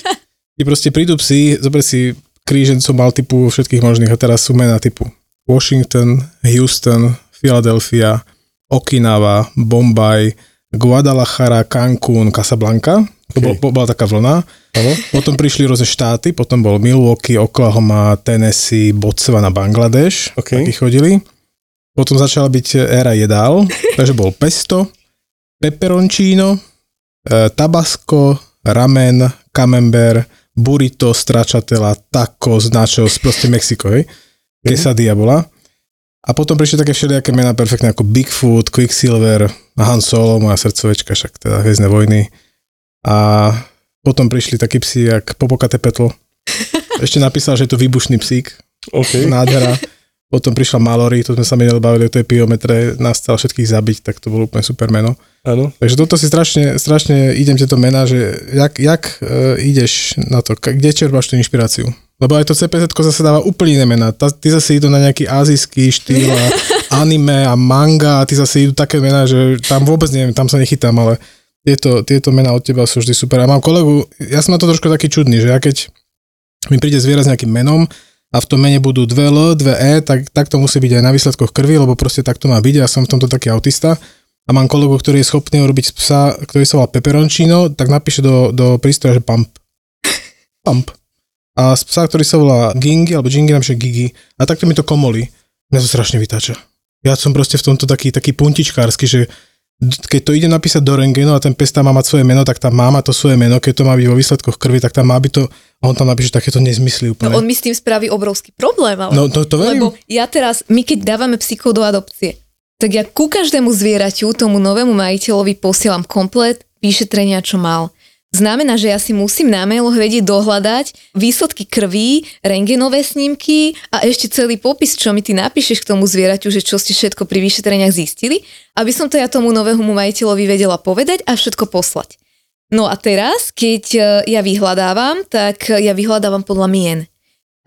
ti proste prídu psi, zober si krížencov mal typu všetkých možných a teraz sú mená typu Washington, Houston, Philadelphia, Okinawa, Bombaj, Guadalajara, Cancún, Casablanca. Okay. To bola taká vlna. Ano. Potom prišli rôzne štáty, potom bol Milwaukee, Oklahoma, Tennessee, Botswana, Bangladeš. Okay. Takí chodili. Potom začala byť éra jedál, takže bol pesto, peperoncino, tabasco, ramen, camembert, burrito, stracciatella, tacos, nachos, proste Mexiko, hej. Quesadilla bola. A potom prišli také všelijaké mená perfektné ako Bigfoot, Quicksilver, Han Solo, moja srdcovečka, však teda Hviezdne vojny. A potom prišli takí psi jak Popocatépetl. Ešte napísal, že je to výbušný psík. Okay. Nádhera. Potom prišla Mallory, to sme sa minulé bavili o tej piometre, nás chcel všetkých zabiť, tak to bolo úplne super meno. Áno. Takže toto si strašne idem tieto mená, že jak ideš na to, kde čerpáš tú inšpiráciu? Lebo aj to CPZ-ko zase dáva úplne iné mená. Ty zase idú na nejaký azijský štýl a anime a manga a ty zase idú také mená, že tam vôbec neviem, tam sa nechytám, ale tieto mená od teba sú vždy super. A mám kolegu, ja som na to trošku taký čudný, že ja keď mi príde zviera s nejakým menom a v tom mene budú 2L, 2E, tak to musí byť aj na výsledkoch krvi, lebo proste tak to má byť. Ja som v tomto taký autista. A mám kolegu, ktorý je schopný urobiť psa, ktorý sa volá Peperoncino, tak napíše do prístroja, že Pump. A z psa, ktorý sa volá Gingy, alebo Gingy, napríklad Gigi. A takto mi to komolí. Mňa to strašne vytáča. Ja som proste v tomto taký puntičkársky, že keď to idem napísať do rentgenu a ten pes tam má mať svoje meno, tak tam má mať to svoje meno, keď to má byť vo výsledkoch krvi, tak tam má byť to, a on tam napíše takéto nezmysly úplne. No on mi s tým spraví obrovský problém, ale. No to verím. Lebo ja teraz, my keď dávame psíkov do adopcie, tak ja ku každému zvieraťu, tomu novému majiteľovi posielam komplet vyšetrenia, čo mal. znamená, že ja si musím na mailoch vedieť dohľadať výsledky krví, rentgenové snímky a ešte celý popis, čo mi ty napíšeš k tomu zvieraťu, že čo ste všetko pri vyšetreniach zistili, aby som to ja tomu novému majiteľovi vedela povedať a všetko poslať. No a teraz, keď ja vyhľadávam, tak ja vyhľadávam podľa mien.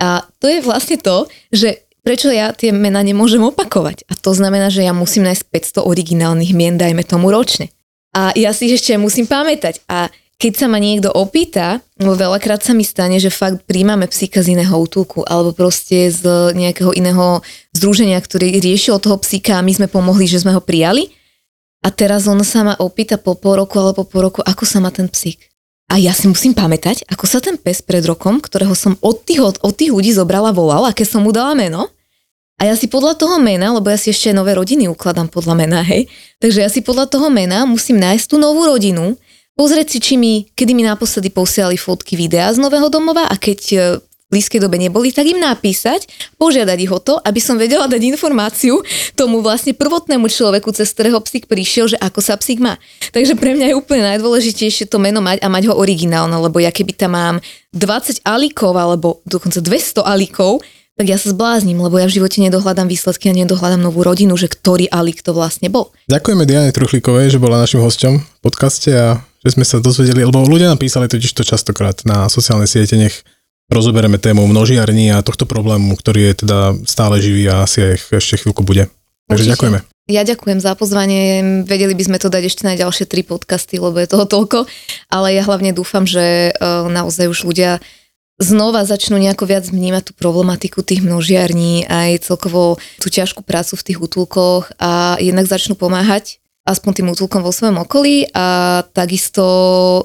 A to je vlastne to, že prečo ja tie mená nemôžem opakovať. A to znamená, že ja musím nájsť 500 originálnych mien, dajme tomu, ročne. A ja si ich ešte musím pamätať. A keď sa ma niekto opýta, lebo veľakrát sa mi stane, že fakt príjmame psíka z iného útulku alebo proste z nejakého iného združenia, ktorý riešil toho psíka a my sme pomohli, že sme ho prijali. A teraz on sa ma opýta po pol roku, ako sa má ten psík. A ja si musím pamätať, ako sa ten pes pred rokom, ktorého som od tých ľudí zobrala, volal, aké som mu dala meno. A ja si podľa toho mena, lebo ja si ešte nové rodiny ukladám podľa mena, hej. Takže ja si podľa toho mena musím nájsť tú novú rodinu, pozrieť si, kedy mi naposledy posielali fotky, videá z nového domova a keď v blízkej dobe neboli, tak im napísať, požiadať ich o to, aby som vedela dať informáciu tomu vlastne prvotnému človeku, cez ktorého psík prišiel, že ako sa psík má. Takže pre mňa je úplne najdôležitejšie to meno mať a mať ho originálne, lebo ja keby tam mám 20 alíkov alebo dokonca 200 alíkov, tak ja sa zblázním, lebo ja v živote nedohľadám výsledky a nedohľadám novú rodinu, že ktorý alík to vlastne bol. Ďakujeme Diane Truchlíkovej, že bola našim hosťom v podcaste a že sme sa dozvedeli, lebo ľudia napísali totiž to častokrát na sociálne siete, nech rozoberieme tému množiarní a tohto problému, ktorý je teda stále živý a asi ešte chvíľku bude. Takže určite. Ďakujeme. Ja ďakujem za pozvanie, vedeli by sme to dať ešte na ďalšie 3 podcasty, lebo je toho toľko, ale ja hlavne dúfam, že naozaj už ľudia znova začnú nejako viac vnímať tú problematiku tých množiarní aj celkovo tú ťažkú prácu v tých útulkoch a jednak začnú pomáhať aspoň tým útulkom vo svojom okolí a takisto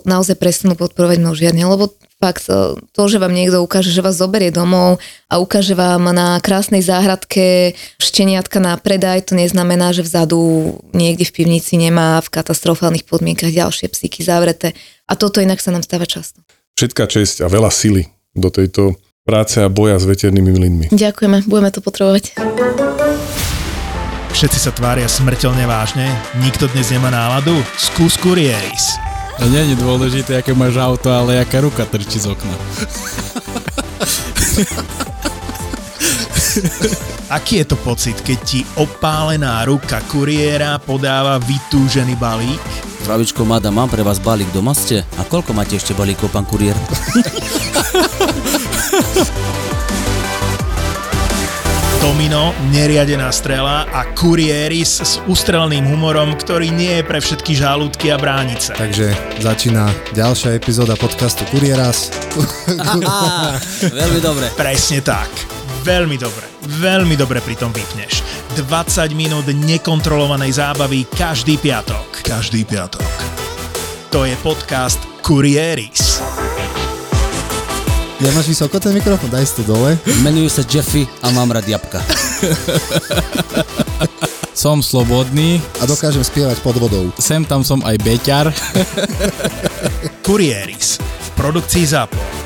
naozaj prestanú podporovať množiarne, lebo fakt to, že vám niekto ukáže, že vás zoberie domov a ukáže vám na krásnej záhradke šteniatka na predaj, to neznamená, že vzadu niekde v pivnici nemá v katastrofálnych podmienkach ďalšie psíky zavreté. A toto inak sa nám stáva často. Všetká česť a veľa sily do tejto práce a boja s veternými mlynmi. Ďakujeme, budeme to potrebovať. Všetci sa tvária smrteľne vážne? Nikto dnes nemá náladu? Skús Kurieris. Nie je dôležité, aké máš auto, ale aká ruka trčí z okna. Aký je to pocit, keď ti opálená ruka kuriéra podáva vytúžený balík? Pravičko, máda, mám pre vás balík, doma ste? A koľko máte ešte balíkov, pán kuriér? Domino, neriadená strela a Kurieris s ústrelným humorom, ktorý nie je pre všetky žalúdky a bránice. Takže začína ďalšia epizóda podcastu Kurieras. Veľmi dobre. Presne tak. Veľmi dobre. Veľmi dobre pri tom vypneš. 20 minút nekontrolovanej zábavy každý piatok. Každý piatok. To je podcast Kurieris. Ja máš vysoko ten mikrofón, daj si to dole. Menujú sa Jeffy a mám rád jabka. Som slobodný. A dokážem spievať pod vodou. Sem tam som aj beťar. Kurieris v produkcii ZAPO.